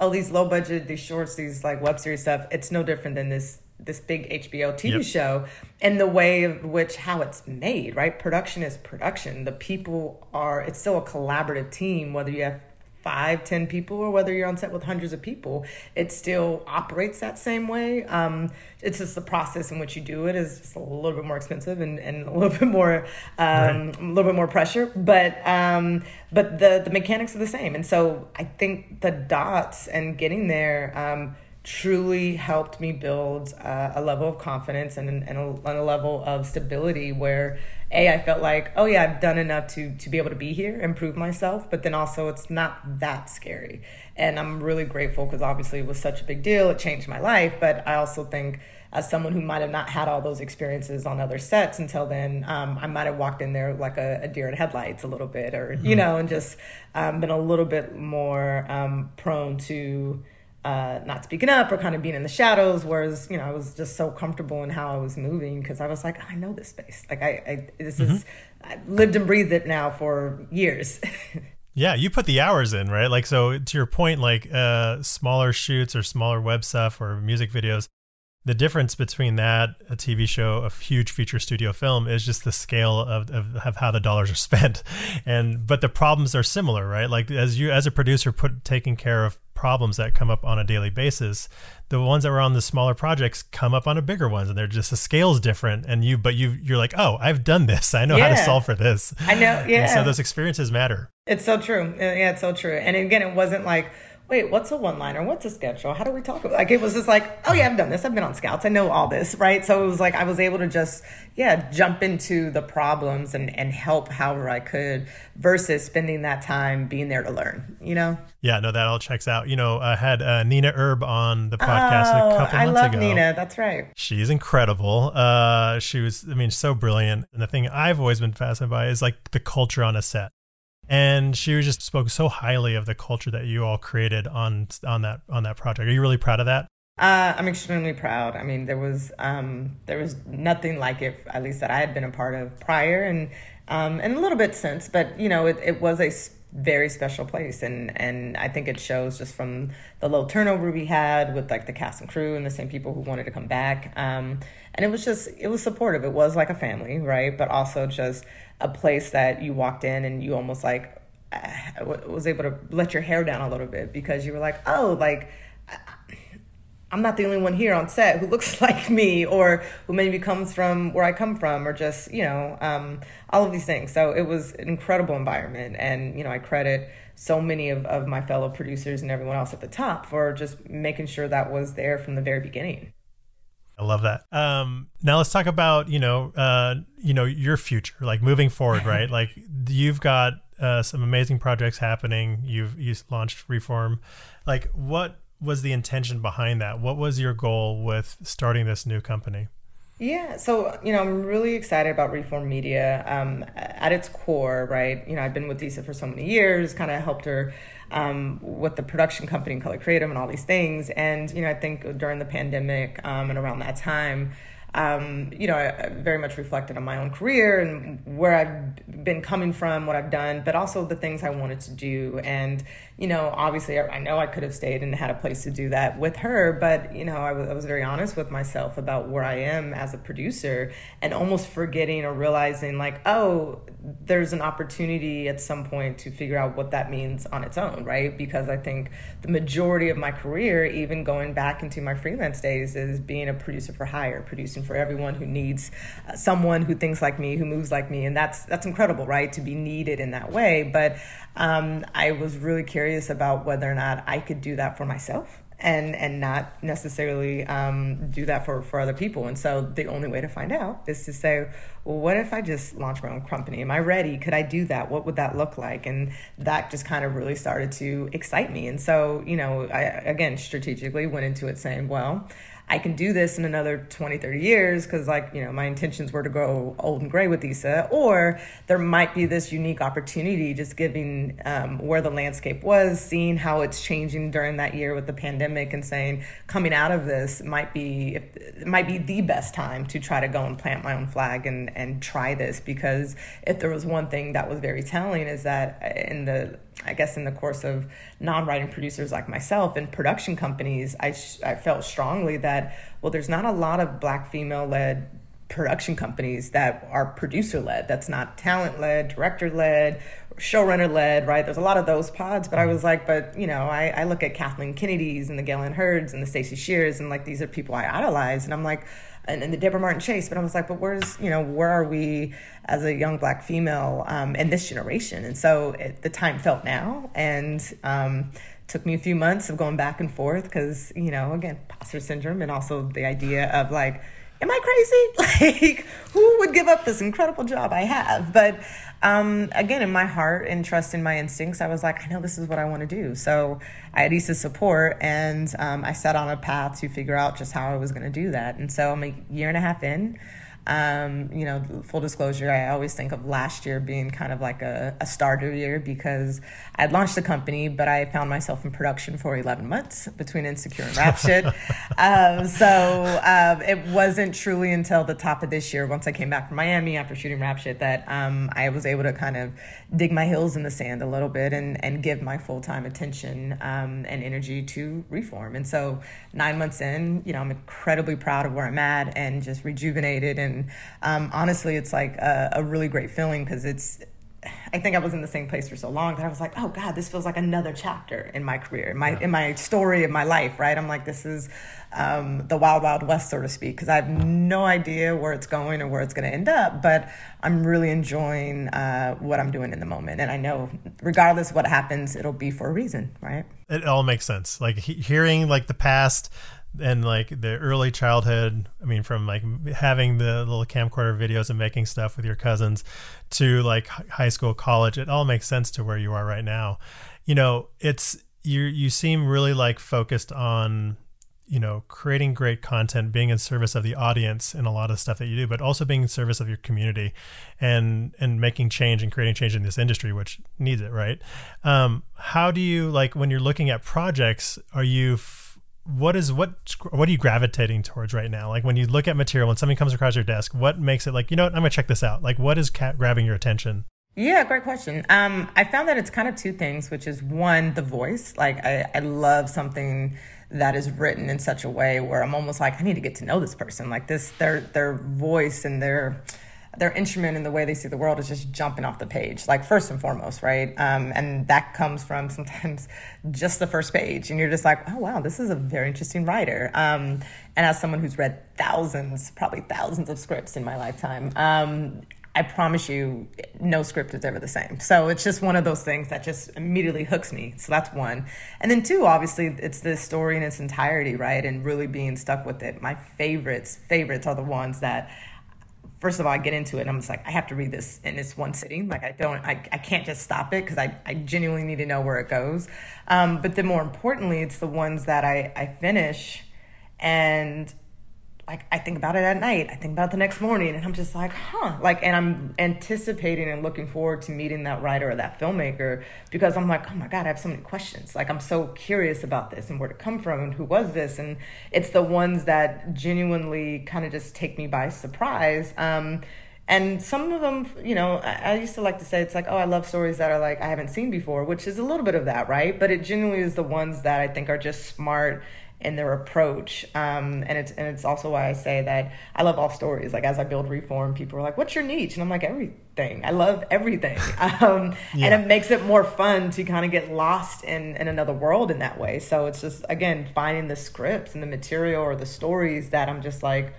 oh, these low budget, these shorts, these like web series stuff, it's no different than this this big H B O T V yep. show, and the way of which how it's made, right? Production is production. The people are, it's still a collaborative team, whether you have five, ten people, or whether you're on set with hundreds of people, it still operates that same way. Um, it's just the process in which you do it is just a little bit more expensive and, and a little bit more, um, right. a little bit more pressure, but um, but the, the mechanics are the same. And so I think the dots and getting there, um, truly helped me build uh, a level of confidence and, and, a, and a level of stability where A, I felt like, oh yeah, I've done enough to to be able to be here and prove myself, but then also it's not that scary. And I'm really grateful because obviously it was such a big deal, it changed my life, but I also think as someone who might have not had all those experiences on other sets until then, um, I might have walked in there like a, a deer in headlights a little bit or, mm-hmm. you know, and just um, been a little bit more um, prone to Uh, not speaking up or kind of being in the shadows, whereas, you know, I was just so comfortable in how I was moving because I was like, oh, I know this space. Like I, I this mm-hmm. is, I've lived and breathed it now for years. Yeah, you put the hours in, right? Like, so to your point, like uh, smaller shoots or smaller web stuff or music videos, the difference between that, a T V show, a huge feature studio film is just the scale of, of, of how the dollars are spent. And, but the problems are similar, right? Like as you, as a producer put, taking care of problems that come up on a daily basis, the ones that were on the smaller projects come up on a bigger ones, and they're just the scale's different. And you, but you, you're like, oh, I've done this. I know yeah. how to solve for this. I know. Yeah. And so those experiences matter. It's so true. Yeah, it's so true. And again, it wasn't like, wait, what's a one-liner? What's a sketch show? How do we talk about it? Like, it was just like, oh yeah, I've done this. I've been on Scouts. I know all this, right? So it was like I was able to just, yeah, jump into the problems and, and help however I could versus spending that time being there to learn, you know? Yeah, no, that all checks out. You know, I had uh, Nina Erb on the podcast oh, a couple I months ago. I love Nina. That's right. She's incredible. Uh, she was, I mean, so brilliant. And the thing I've always been fascinated by is like the culture on a set. And she just spoke so highly of the culture that you all created on on that on that project. Are you really proud of that? Uh, I'm extremely proud. I mean, there was um, there was nothing like it, at least that I had been a part of prior, and um, and a little bit since. But you know, it, it was a very special place. And, and I think it shows just from the low turnover we had with like the cast and crew and the same people who wanted to come back. Um, and it was just, it was supportive. It was like a family, right? But also just a place that you walked in and you almost like uh, was able to let your hair down a little bit because you were like, oh, like I'm not the only one here on set who looks like me or who maybe comes from where I come from or just, you know, um, all of these things. So it was an incredible environment. And, you know, I credit so many of, of my fellow producers and everyone else at the top for just making sure that was there from the very beginning. I love that. Um, now let's talk about, you know, uh, you know, your future, like moving forward, right? Like you've got uh, some amazing projects happening. You've you launched Reform. Like what was the intention behind that? What was your goal with starting this new company? Yeah, so, you know, I'm really excited about Reform Media. Um, at its core, right, you know, I've been with Issa for so many years, kind of helped her um, with the production company and Color Creative and all these things. And, you know, I think during the pandemic um, and around that time, um, you know, I, I very much reflected on my own career and where I've been coming from, what I've done, but also the things I wanted to do. And, you know, obviously, I, I know I could have stayed and had a place to do that with her, but, you know, I, w- I was very honest with myself about where I am as a producer and almost forgetting or realizing like, oh, there's an opportunity at some point to figure out what that means on its own, right? Because I think the majority of my career, even going back into my freelance days, is being a producer for hire, producing for everyone who needs someone who thinks like me, who moves like me. And that's that's incredible, right, to be needed in that way. But um, I was really curious about whether or not I could do that for myself and and not necessarily um, do that for, for other people. And so the only way to find out is to say, well, what if I just launch my own company? Am I ready? Could I do that? What would that look like? And that just kind of really started to excite me. And so, you know, I, again, strategically went into it saying, well, I can do this in another twenty, thirty years because, like, you know, my intentions were to grow old and gray with Issa, or there might be this unique opportunity just given um, where the landscape was, seeing how it's changing during that year with the pandemic and saying coming out of this might be it might be the best time to try to go and plant my own flag and, and try this. Because if there was one thing that was very telling is that in the I guess in the course of non-writing producers like myself and production companies, I, sh- I felt strongly that, well, there's not a lot of Black female-led production companies that are producer-led. That's not talent-led, director-led, showrunner-led, right? There's a lot of those pods, but I was like, but, you know, I, I look at Kathleen Kennedy's and the Galen Herds and the Stacey Shears, and, like, these are people I idolize, and I'm like, and, and the Deborah Martin Chase, but I was like, but where's, you know, where are we as a young Black female um, in this generation? And so it, the time felt now, and um, took me a few months of going back and forth because, you know, again, imposter syndrome, and also the idea of like, am I crazy? Like, who would give up this incredible job I have? But um, again, in my heart and trust in my instincts, I was like, I know this is what I want to do. So I had Issa's support, and um, I set on a path to figure out just how I was going to do that. And so I'm a year and a half in. Um, you know, full disclosure, I always think of last year being kind of like a, a starter year because I had launched the company, but I found myself in production for eleven months between Insecure and Rap Shit. um, so um, it wasn't truly until the top of this year, once I came back from Miami after shooting Rap Shit, that um, I was able to kind of dig my heels in the sand a little bit and, and give my full-time attention um, and energy to Reform. And so nine months in, you know, I'm incredibly proud of where I'm at and just rejuvenated and And um, honestly, it's like a, a really great feeling because it's, I think I was in the same place for so long that I was like, oh God, this feels like another chapter in my career, in my, yeah. in my story of my life, right? I'm like, this is um, the wild, wild west, so to speak, because I have no idea where it's going or where it's going to end up, but I'm really enjoying uh, what I'm doing in the moment. And I know regardless of what happens, it'll be for a reason, right? It all makes sense. Like he- hearing like the past and like the early childhood, I mean, from like having the little camcorder videos and making stuff with your cousins to like high school, college, it all makes sense to where you are right now. You know, it's you, you seem really like focused on, you know, creating great content, being in service of the audience in a lot of stuff that you do, but also being in service of your community and, and making change and creating change in this industry, which needs it. Right. Um, how do you like when you're looking at projects, are you f- What is what? What are you gravitating towards right now? Like when you look at material, when something comes across your desk, what makes it like, you know what, I'm gonna check this out? Like what is ca- grabbing your attention? Yeah, great question. Um, I found that it's kind of two things, which is one, the voice. Like, I, I love something that is written in such a way where I'm almost like, I need to get to know this person. Like this, their their voice and their their instrument and the way they see the world is just jumping off the page. Like, first and foremost, right? Um, and that comes from sometimes just the first page, and you're just like, oh wow, this is a very interesting writer. Um, and as someone who's read thousands, probably thousands of scripts in my lifetime. Um, I promise you, no script is ever the same. So it's just one of those things that just immediately hooks me. So that's one. And then two, obviously, it's the story in its entirety, right? And really being stuck with it. My favorites, favorites are the ones that, first of all, I get into it and I'm just like, I have to read this in this one sitting. Like I don't, I, I can't just stop it because I, I genuinely need to know where it goes. Um, but then more importantly, it's the ones that I, I finish and like I think about it at night, I think about it the next morning, and I'm just like, huh, like, and I'm anticipating and looking forward to meeting that writer or that filmmaker because I'm like, oh my God, I have so many questions. Like, I'm so curious about this and where it come from and who was this? And it's the ones that genuinely kind of just take me by surprise. Um, and some of them, you know, I, I used to like to say, it's like, oh, I love stories that are like, I haven't seen before, which is a little bit of that, right? But it genuinely is the ones that I think are just smart in their approach. Um, and it's and it's also why I say that I love all stories. Like as I build Reform, people are like, what's your niche? And I'm like, everything. I love everything. Um, yeah. And it makes it more fun to kind of get lost in, in another world in that way. So it's just, again, finding the scripts and the material or the stories that I'm just like,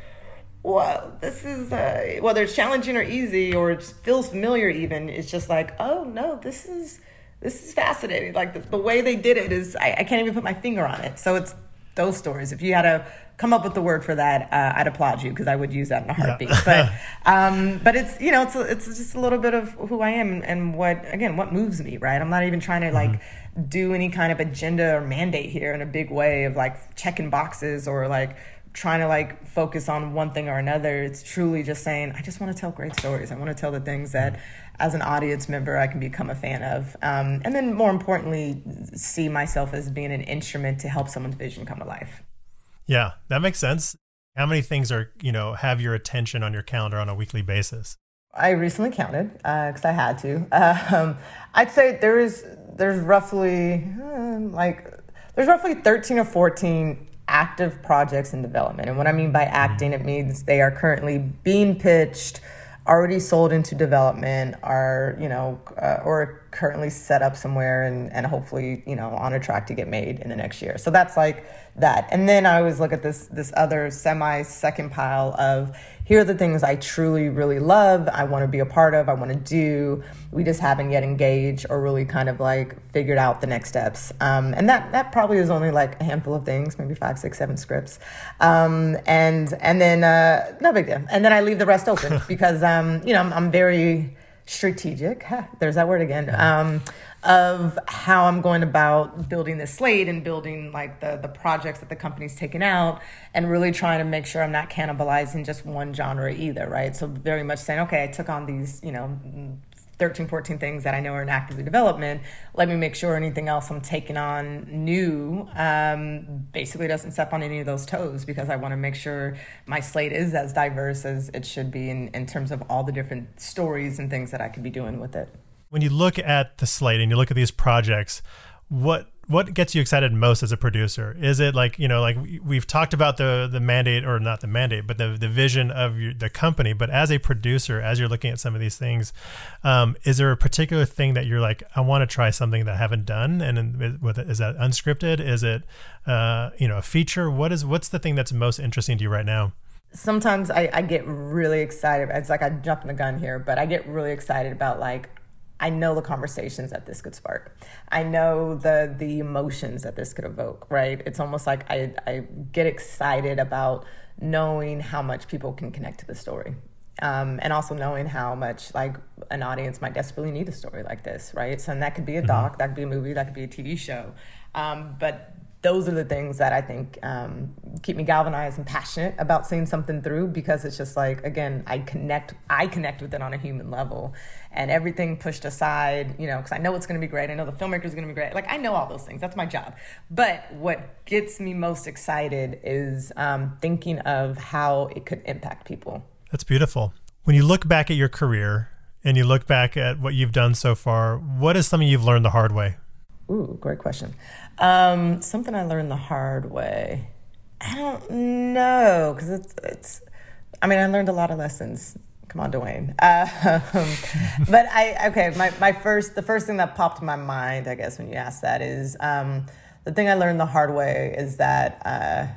well, this is, uh, whether it's challenging or easy or it feels familiar even, it's just like, oh no, this is, this is fascinating. Like the, the way they did it is, I, I can't even put my finger on it. So it's, those stories. If you had to come up with the word for that, uh, I'd applaud you because I would use that in a heartbeat. Yeah. but um, but it's you know it's a, it's just a little bit of who I am and what again what moves me, right? I'm not even trying to like mm-hmm. do any kind of agenda or mandate here in a big way of like checking boxes or like trying to like focus on one thing or another. It's truly just saying I just want to tell great stories. I want to tell the things that as an audience member I can become a fan of, um, and then more importantly see myself as being an instrument to help someone's vision come to life. Yeah, that makes sense. How many things are, you know, have your attention on your calendar on a weekly basis? I recently counted because uh, I had to. Um, I'd say there is there's roughly uh, like there's roughly thirteen or fourteen active projects in development. And what I mean by acting, it means they are currently being pitched, already sold into development, are, you know, uh, or currently set up somewhere and, and hopefully, you know, on a track to get made in the next year. So that's like that. And then I always look at this this other semi-second pile of here are the things I truly, really love, I want to be a part of, I want to do. We just haven't yet engaged or really kind of like figured out the next steps. Um, and that that probably is only like a handful of things, maybe five, six, seven scripts. Um, and and then, uh, no big deal. And then I leave the rest open because, um, you know, I'm, I'm very strategic, huh, there's that word again, um, of how I'm going about building this slate and building like the, the projects that the company's taken out and really trying to make sure I'm not cannibalizing just one genre either, right? So very much saying, okay, I took on these, you know, thirteen, fourteen things that I know are in active development. Let me make sure anything else I'm taking on new um, basically doesn't step on any of those toes because I want to make sure my slate is as diverse as it should be in, in terms of all the different stories and things that I could be doing with it. When you look at the slate and you look at these projects, what what gets you excited most as a producer? Is it like, you know, like we've talked about the the mandate or not the mandate, but the, the vision of your, the company. But as a producer, as you're looking at some of these things, um, is there a particular thing that you're like, I want to try something that I haven't done? And is that unscripted? Is it, uh, you know, a feature? What is what's the thing that's most interesting to you right now? Sometimes I, I get really excited. It's like I'm jumping the gun here, but I get really excited about like, I know the conversations that this could spark. I know the the emotions that this could evoke, right? It's almost like I, I get excited about knowing how much people can connect to the story. Um, and also knowing how much like an audience might desperately need a story like this, right? So and that could be a doc, mm-hmm. that could be a movie, that could be a T V show. Um, but those are the things that I think um, keep me galvanized and passionate about seeing something through because it's just like, again, I connect I connect with it on a human level and everything pushed aside, you know, because I know it's going to be great. I know the filmmaker's going to be great. Like, I know all those things. That's my job. But what gets me most excited is um, thinking of how it could impact people. That's beautiful. When you look back at your career and you look back at what you've done so far, what is something you've learned the hard way? Ooh, great question. Um, something I learned the hard way. I don't know, because it's, it's, I mean, I learned a lot of lessons. Come on, Dwayne. Uh, but I, okay, my, my first, the first thing that popped in my mind, I guess, when you asked that is, um, the thing I learned the hard way is that uh,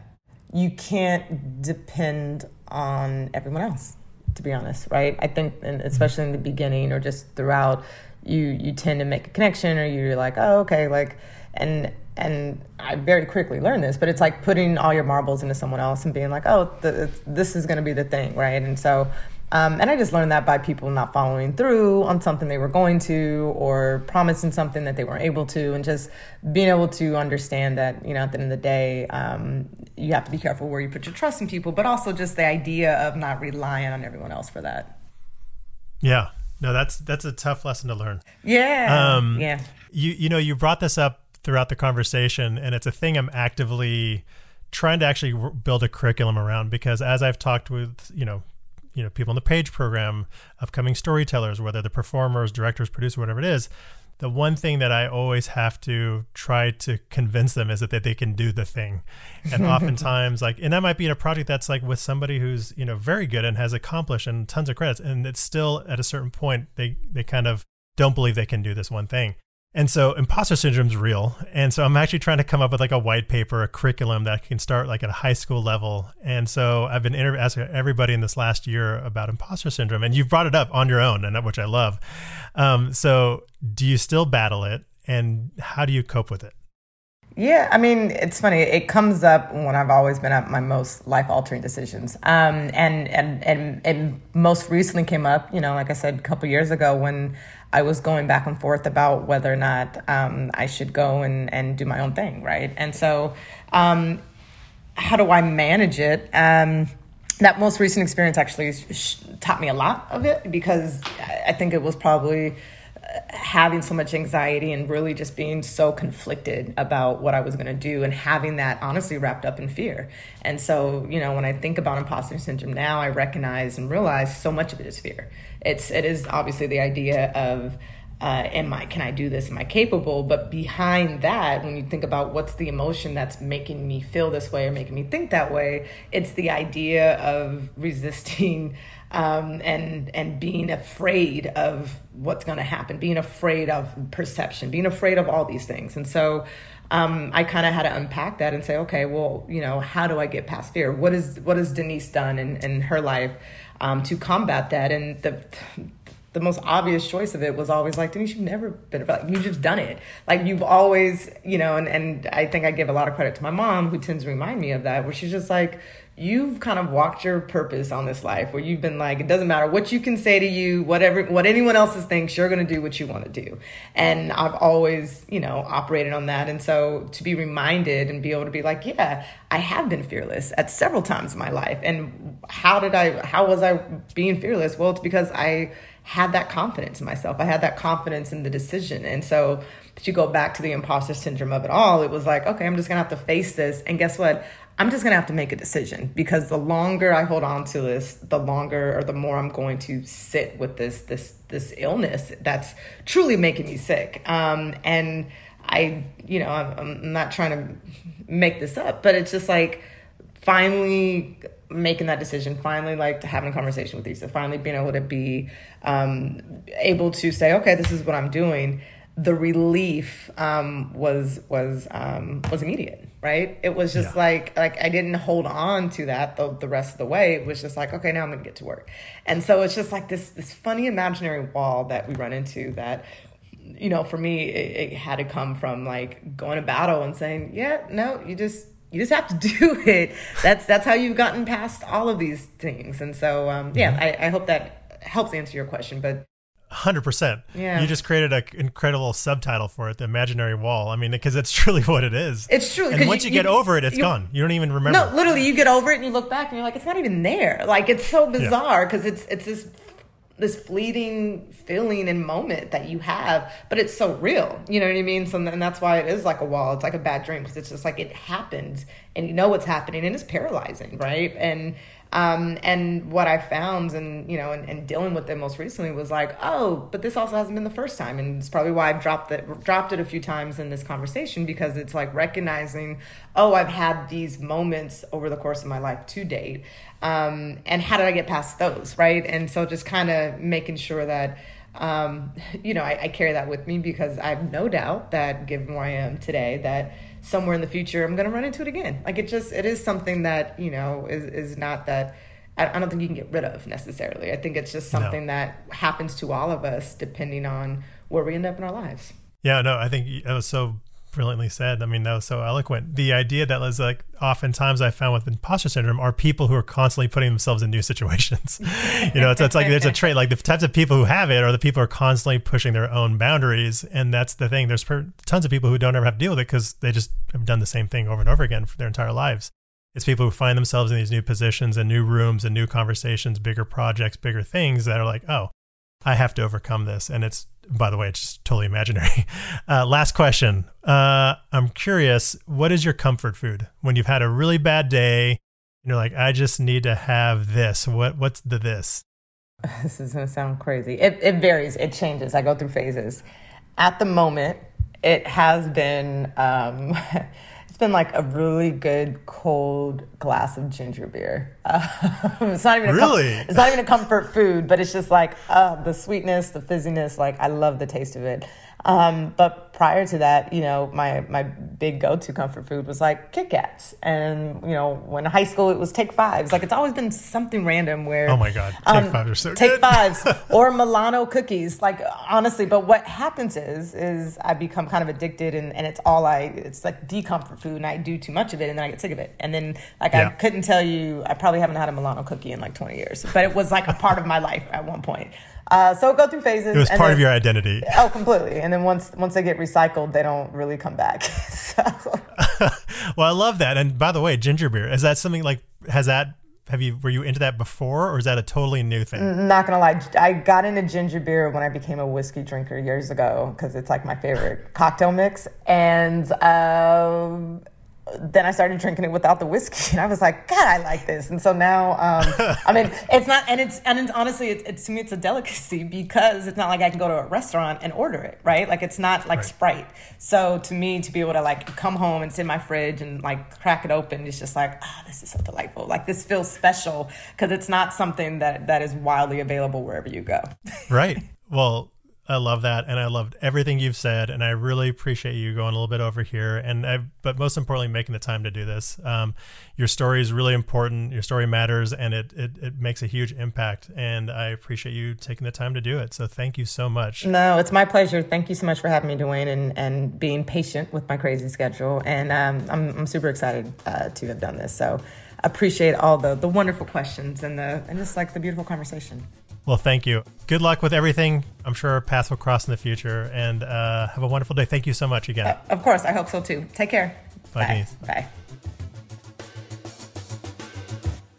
you can't depend on everyone else, to be honest, right? I think, and especially in the beginning or just throughout, you you tend to make a connection or you're like, oh, okay, like, and and I very quickly learned this, but it's like putting all your marbles into someone else and being like, oh, the, this is going to be the thing, right? And so, um, and I just learned that by people not following through on something they were going to or promising something that they weren't able to, and just being able to understand that, you know, at the end of the day, um, you have to be careful where you put your trust in people, but also just the idea of not relying on everyone else for that. Yeah. No, that's that's a tough lesson to learn. Yeah. Um, yeah. You you know, you brought this up throughout the conversation, and it's a thing I'm actively trying to actually build a curriculum around, because as I've talked with, you know, you know, people in the Page program, upcoming storytellers, whether they're performers, directors, producers, whatever it is, the one thing that I always have to try to convince them is that, that they can do the thing. And oftentimes, like, and that might be in a project that's like with somebody who's, you know, very good and has accomplished and tons of credits. And it's still at a certain point, they, they kind of don't believe they can do this one thing. And so imposter syndrome's real. And so I'm actually trying to come up with like a white paper, a curriculum that can start like at a high school level. And so I've been inter- asking everybody in this last year about imposter syndrome, and you've brought it up on your own, and which I love. Um, so do you still battle it, and how do you cope with it? Yeah, I mean, it's funny. It comes up when I've always been at my most life-altering decisions. Um, and, and, and, and most recently came up, you know, like I said, a couple years ago when I was going back and forth about whether or not um, I should go and, and do my own thing, right? And so um, how do I manage it? Um, that most recent experience actually sh- taught me a lot of it, because I think it was probably having so much anxiety and really just being so conflicted about what I was going to do, and having that honestly wrapped up in fear. And so, you know, when I think about imposter syndrome now, I recognize and realize so much of it is fear. It's, it is obviously the idea of, uh, am I, can I do this? Am I capable? But behind that, when you think about what's the emotion that's making me feel this way or making me think that way, it's the idea of resisting, Um, and and being afraid of what's going to happen, being afraid of perception, being afraid of all these things. And so um, I kind of had to unpack that and say, okay, well, you know, how do I get past fear? What is what has Deniese done in, in her life um, to combat that? And the the most obvious choice of it was always like, Deniese, you've never been, like, you've just done it. Like, you've always, you know, and, and I think I give a lot of credit to my mom, who tends to remind me of that, where she's just like, you've kind of walked your purpose on this life, where you've been like, it doesn't matter what you can say to you, whatever, what anyone else thinks, you're going to do what you want to do. And I've always, you know, operated on that. And so to be reminded and be able to be like, yeah, I have been fearless at several times in my life. And how did I, how was I being fearless? Well, it's because I had that confidence in myself. I had that confidence in the decision. And so to go back to the imposter syndrome of it all, it was like, okay, I'm just going to have to face this. And guess what? I'm just going to have to make a decision, because the longer I hold on to this, the longer or the more I'm going to sit with this this this illness that's truly making me sick. Um, and I, you know, I'm, I'm not trying to make this up, but it's just like finally making that decision, finally like having a conversation with Issa, finally being able to be um, able to say, okay, this is what I'm doing. The relief um, was was um, was immediate, right? It was just yeah. like like I didn't hold on to that the, the rest of the way. It was just like, okay, now I'm gonna get to work. And so it's just like this this funny imaginary wall that we run into that, you know, for me, it, it had to come from like going to battle and saying, yeah, no, you just you just have to do it. That's that's how you've gotten past all of these things. And so um, yeah, I, I hope that helps answer your question, but. one hundred percent. Yeah. You just created an incredible subtitle for it, the imaginary wall. I mean, because it's truly what it is. It's true. And once you, you get you, over it, it's you, gone. You don't even remember. No, literally, you get over it and you look back and you're like, it's not even there. Like, it's so bizarre because yeah. it's it's this this fleeting feeling and moment that you have, but it's so real. You know what I mean? So, and that's why it is like a wall. It's like a bad dream, because it's just like it happens and you know what's happening, and it's paralyzing, right? And Um, and what I found and, you know, and, and dealing with it most recently was like, oh, but this also hasn't been the first time. And it's probably why I've dropped it, dropped it a few times in this conversation, because it's like recognizing, oh, I've had these moments over the course of my life to date. Um, and how did I get past those? Right. And so just kind of making sure that, um, you know, I, I carry that with me, because I have no doubt that given where I am today, that somewhere in the future, I'm going to run into it again. Like it just, it is something that, you know, is, is not that, I, I don't think you can get rid of necessarily. I think it's just something no. that happens to all of us, depending on where we end up in our lives. Yeah, no, I think that was so brilliantly said. I mean, that was so eloquent. The idea that was like, oftentimes I found with imposter syndrome are people who are constantly putting themselves in new situations. You know, it's, it's like there's a trait, like the types of people who have it are the people who are constantly pushing their own boundaries. And that's the thing. There's per- tons of people who don't ever have to deal with it because they just have done the same thing over and over again for their entire lives. It's people who find themselves in these new positions and new rooms and new conversations, bigger projects, bigger things that are like, oh, I have to overcome this. And it's, by the way, it's just totally imaginary. Uh, last question. Uh, I'm curious, what is your comfort food when you've had a really bad day and you're like, I just need to have this? What What's the this? This is going to sound crazy. It, it varies. It changes. I go through phases. At the moment, it has been, um, it's been like a really good cold glass of ginger beer. Uh, it's not even a really? com- it's not even a comfort food, but it's just like uh, the sweetness, the fizziness. Like I love the taste of it. Um, but prior to that, you know, my, my big go-to comfort food was like Kit Kats. And, you know, when in high school, it was Take Fives. Like, it's always been something random where... Oh, my God. Take um, Fives are so take good. Take Fives or Milano cookies. Like, honestly, but what happens is, is I become kind of addicted and, and it's all I... It's like de-comfort food and I do too much of it and then I get sick of it. And then, like, yeah. I couldn't tell you... I probably haven't had a Milano cookie in like twenty years. But it was like a part of my life at one point. Uh, so go through phases. It was and part then, of your identity. Oh, completely. And then once once they get recycled, they don't really come back. So. Well, I love that. And by the way, ginger beer, is that something like, has that, have you, were you into that before or is that a totally new thing? Not going to lie. I got into ginger beer when I became a whiskey drinker years ago because it's like my favorite cocktail mix. And um, then I started drinking it without the whiskey and I was like, God, I like this. And so now, um, I mean, it's not, and it's, and it's honestly, it's, it's, to me, it's a delicacy because it's not like I can go to a restaurant and order it, right? Like it's not like right. Sprite. So to me, to be able to like come home and sit in my fridge and like crack it open, it's just like, ah, oh, this is so delightful. Like this feels special because it's not something that, that is wildly available wherever you go. Right. Well, I love that. And I loved everything you've said. And I really appreciate you going a little bit over here. And I, but most importantly, making the time to do this. Um, your story is really important. Your story matters and it, it, it makes a huge impact. And I appreciate you taking the time to do it. So thank you so much. No, it's my pleasure. Thank you so much for having me, Dwayne, and, and being patient with my crazy schedule. And um, I'm, I'm super excited uh, to have done this. So appreciate all the, the wonderful questions and the, and just like the beautiful conversation. Well, thank you. Good luck with everything. I'm sure our paths will cross in the future and uh, have a wonderful day. Thank you so much again. Uh, of course. I hope so too. Take care. Bye. Bye. Bye.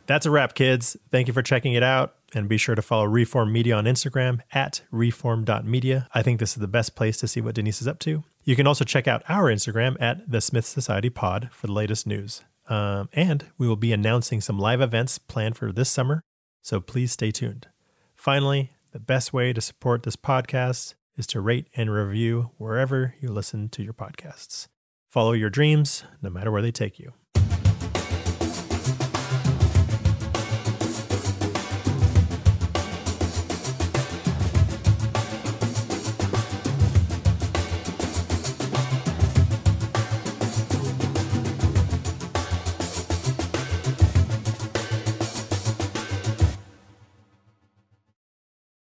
That's a wrap, kids. Thank you for checking it out. And be sure to follow Reform Media on Instagram at reform dot media. I think this is the best place to see what Deniese is up to. You can also check out our Instagram at the Smith Society Pod for the latest news. Um, and we will be announcing some live events planned for this summer. So please stay tuned. Finally, the best way to support this podcast is to rate and review wherever you listen to your podcasts. Follow your dreams, no matter where they take you.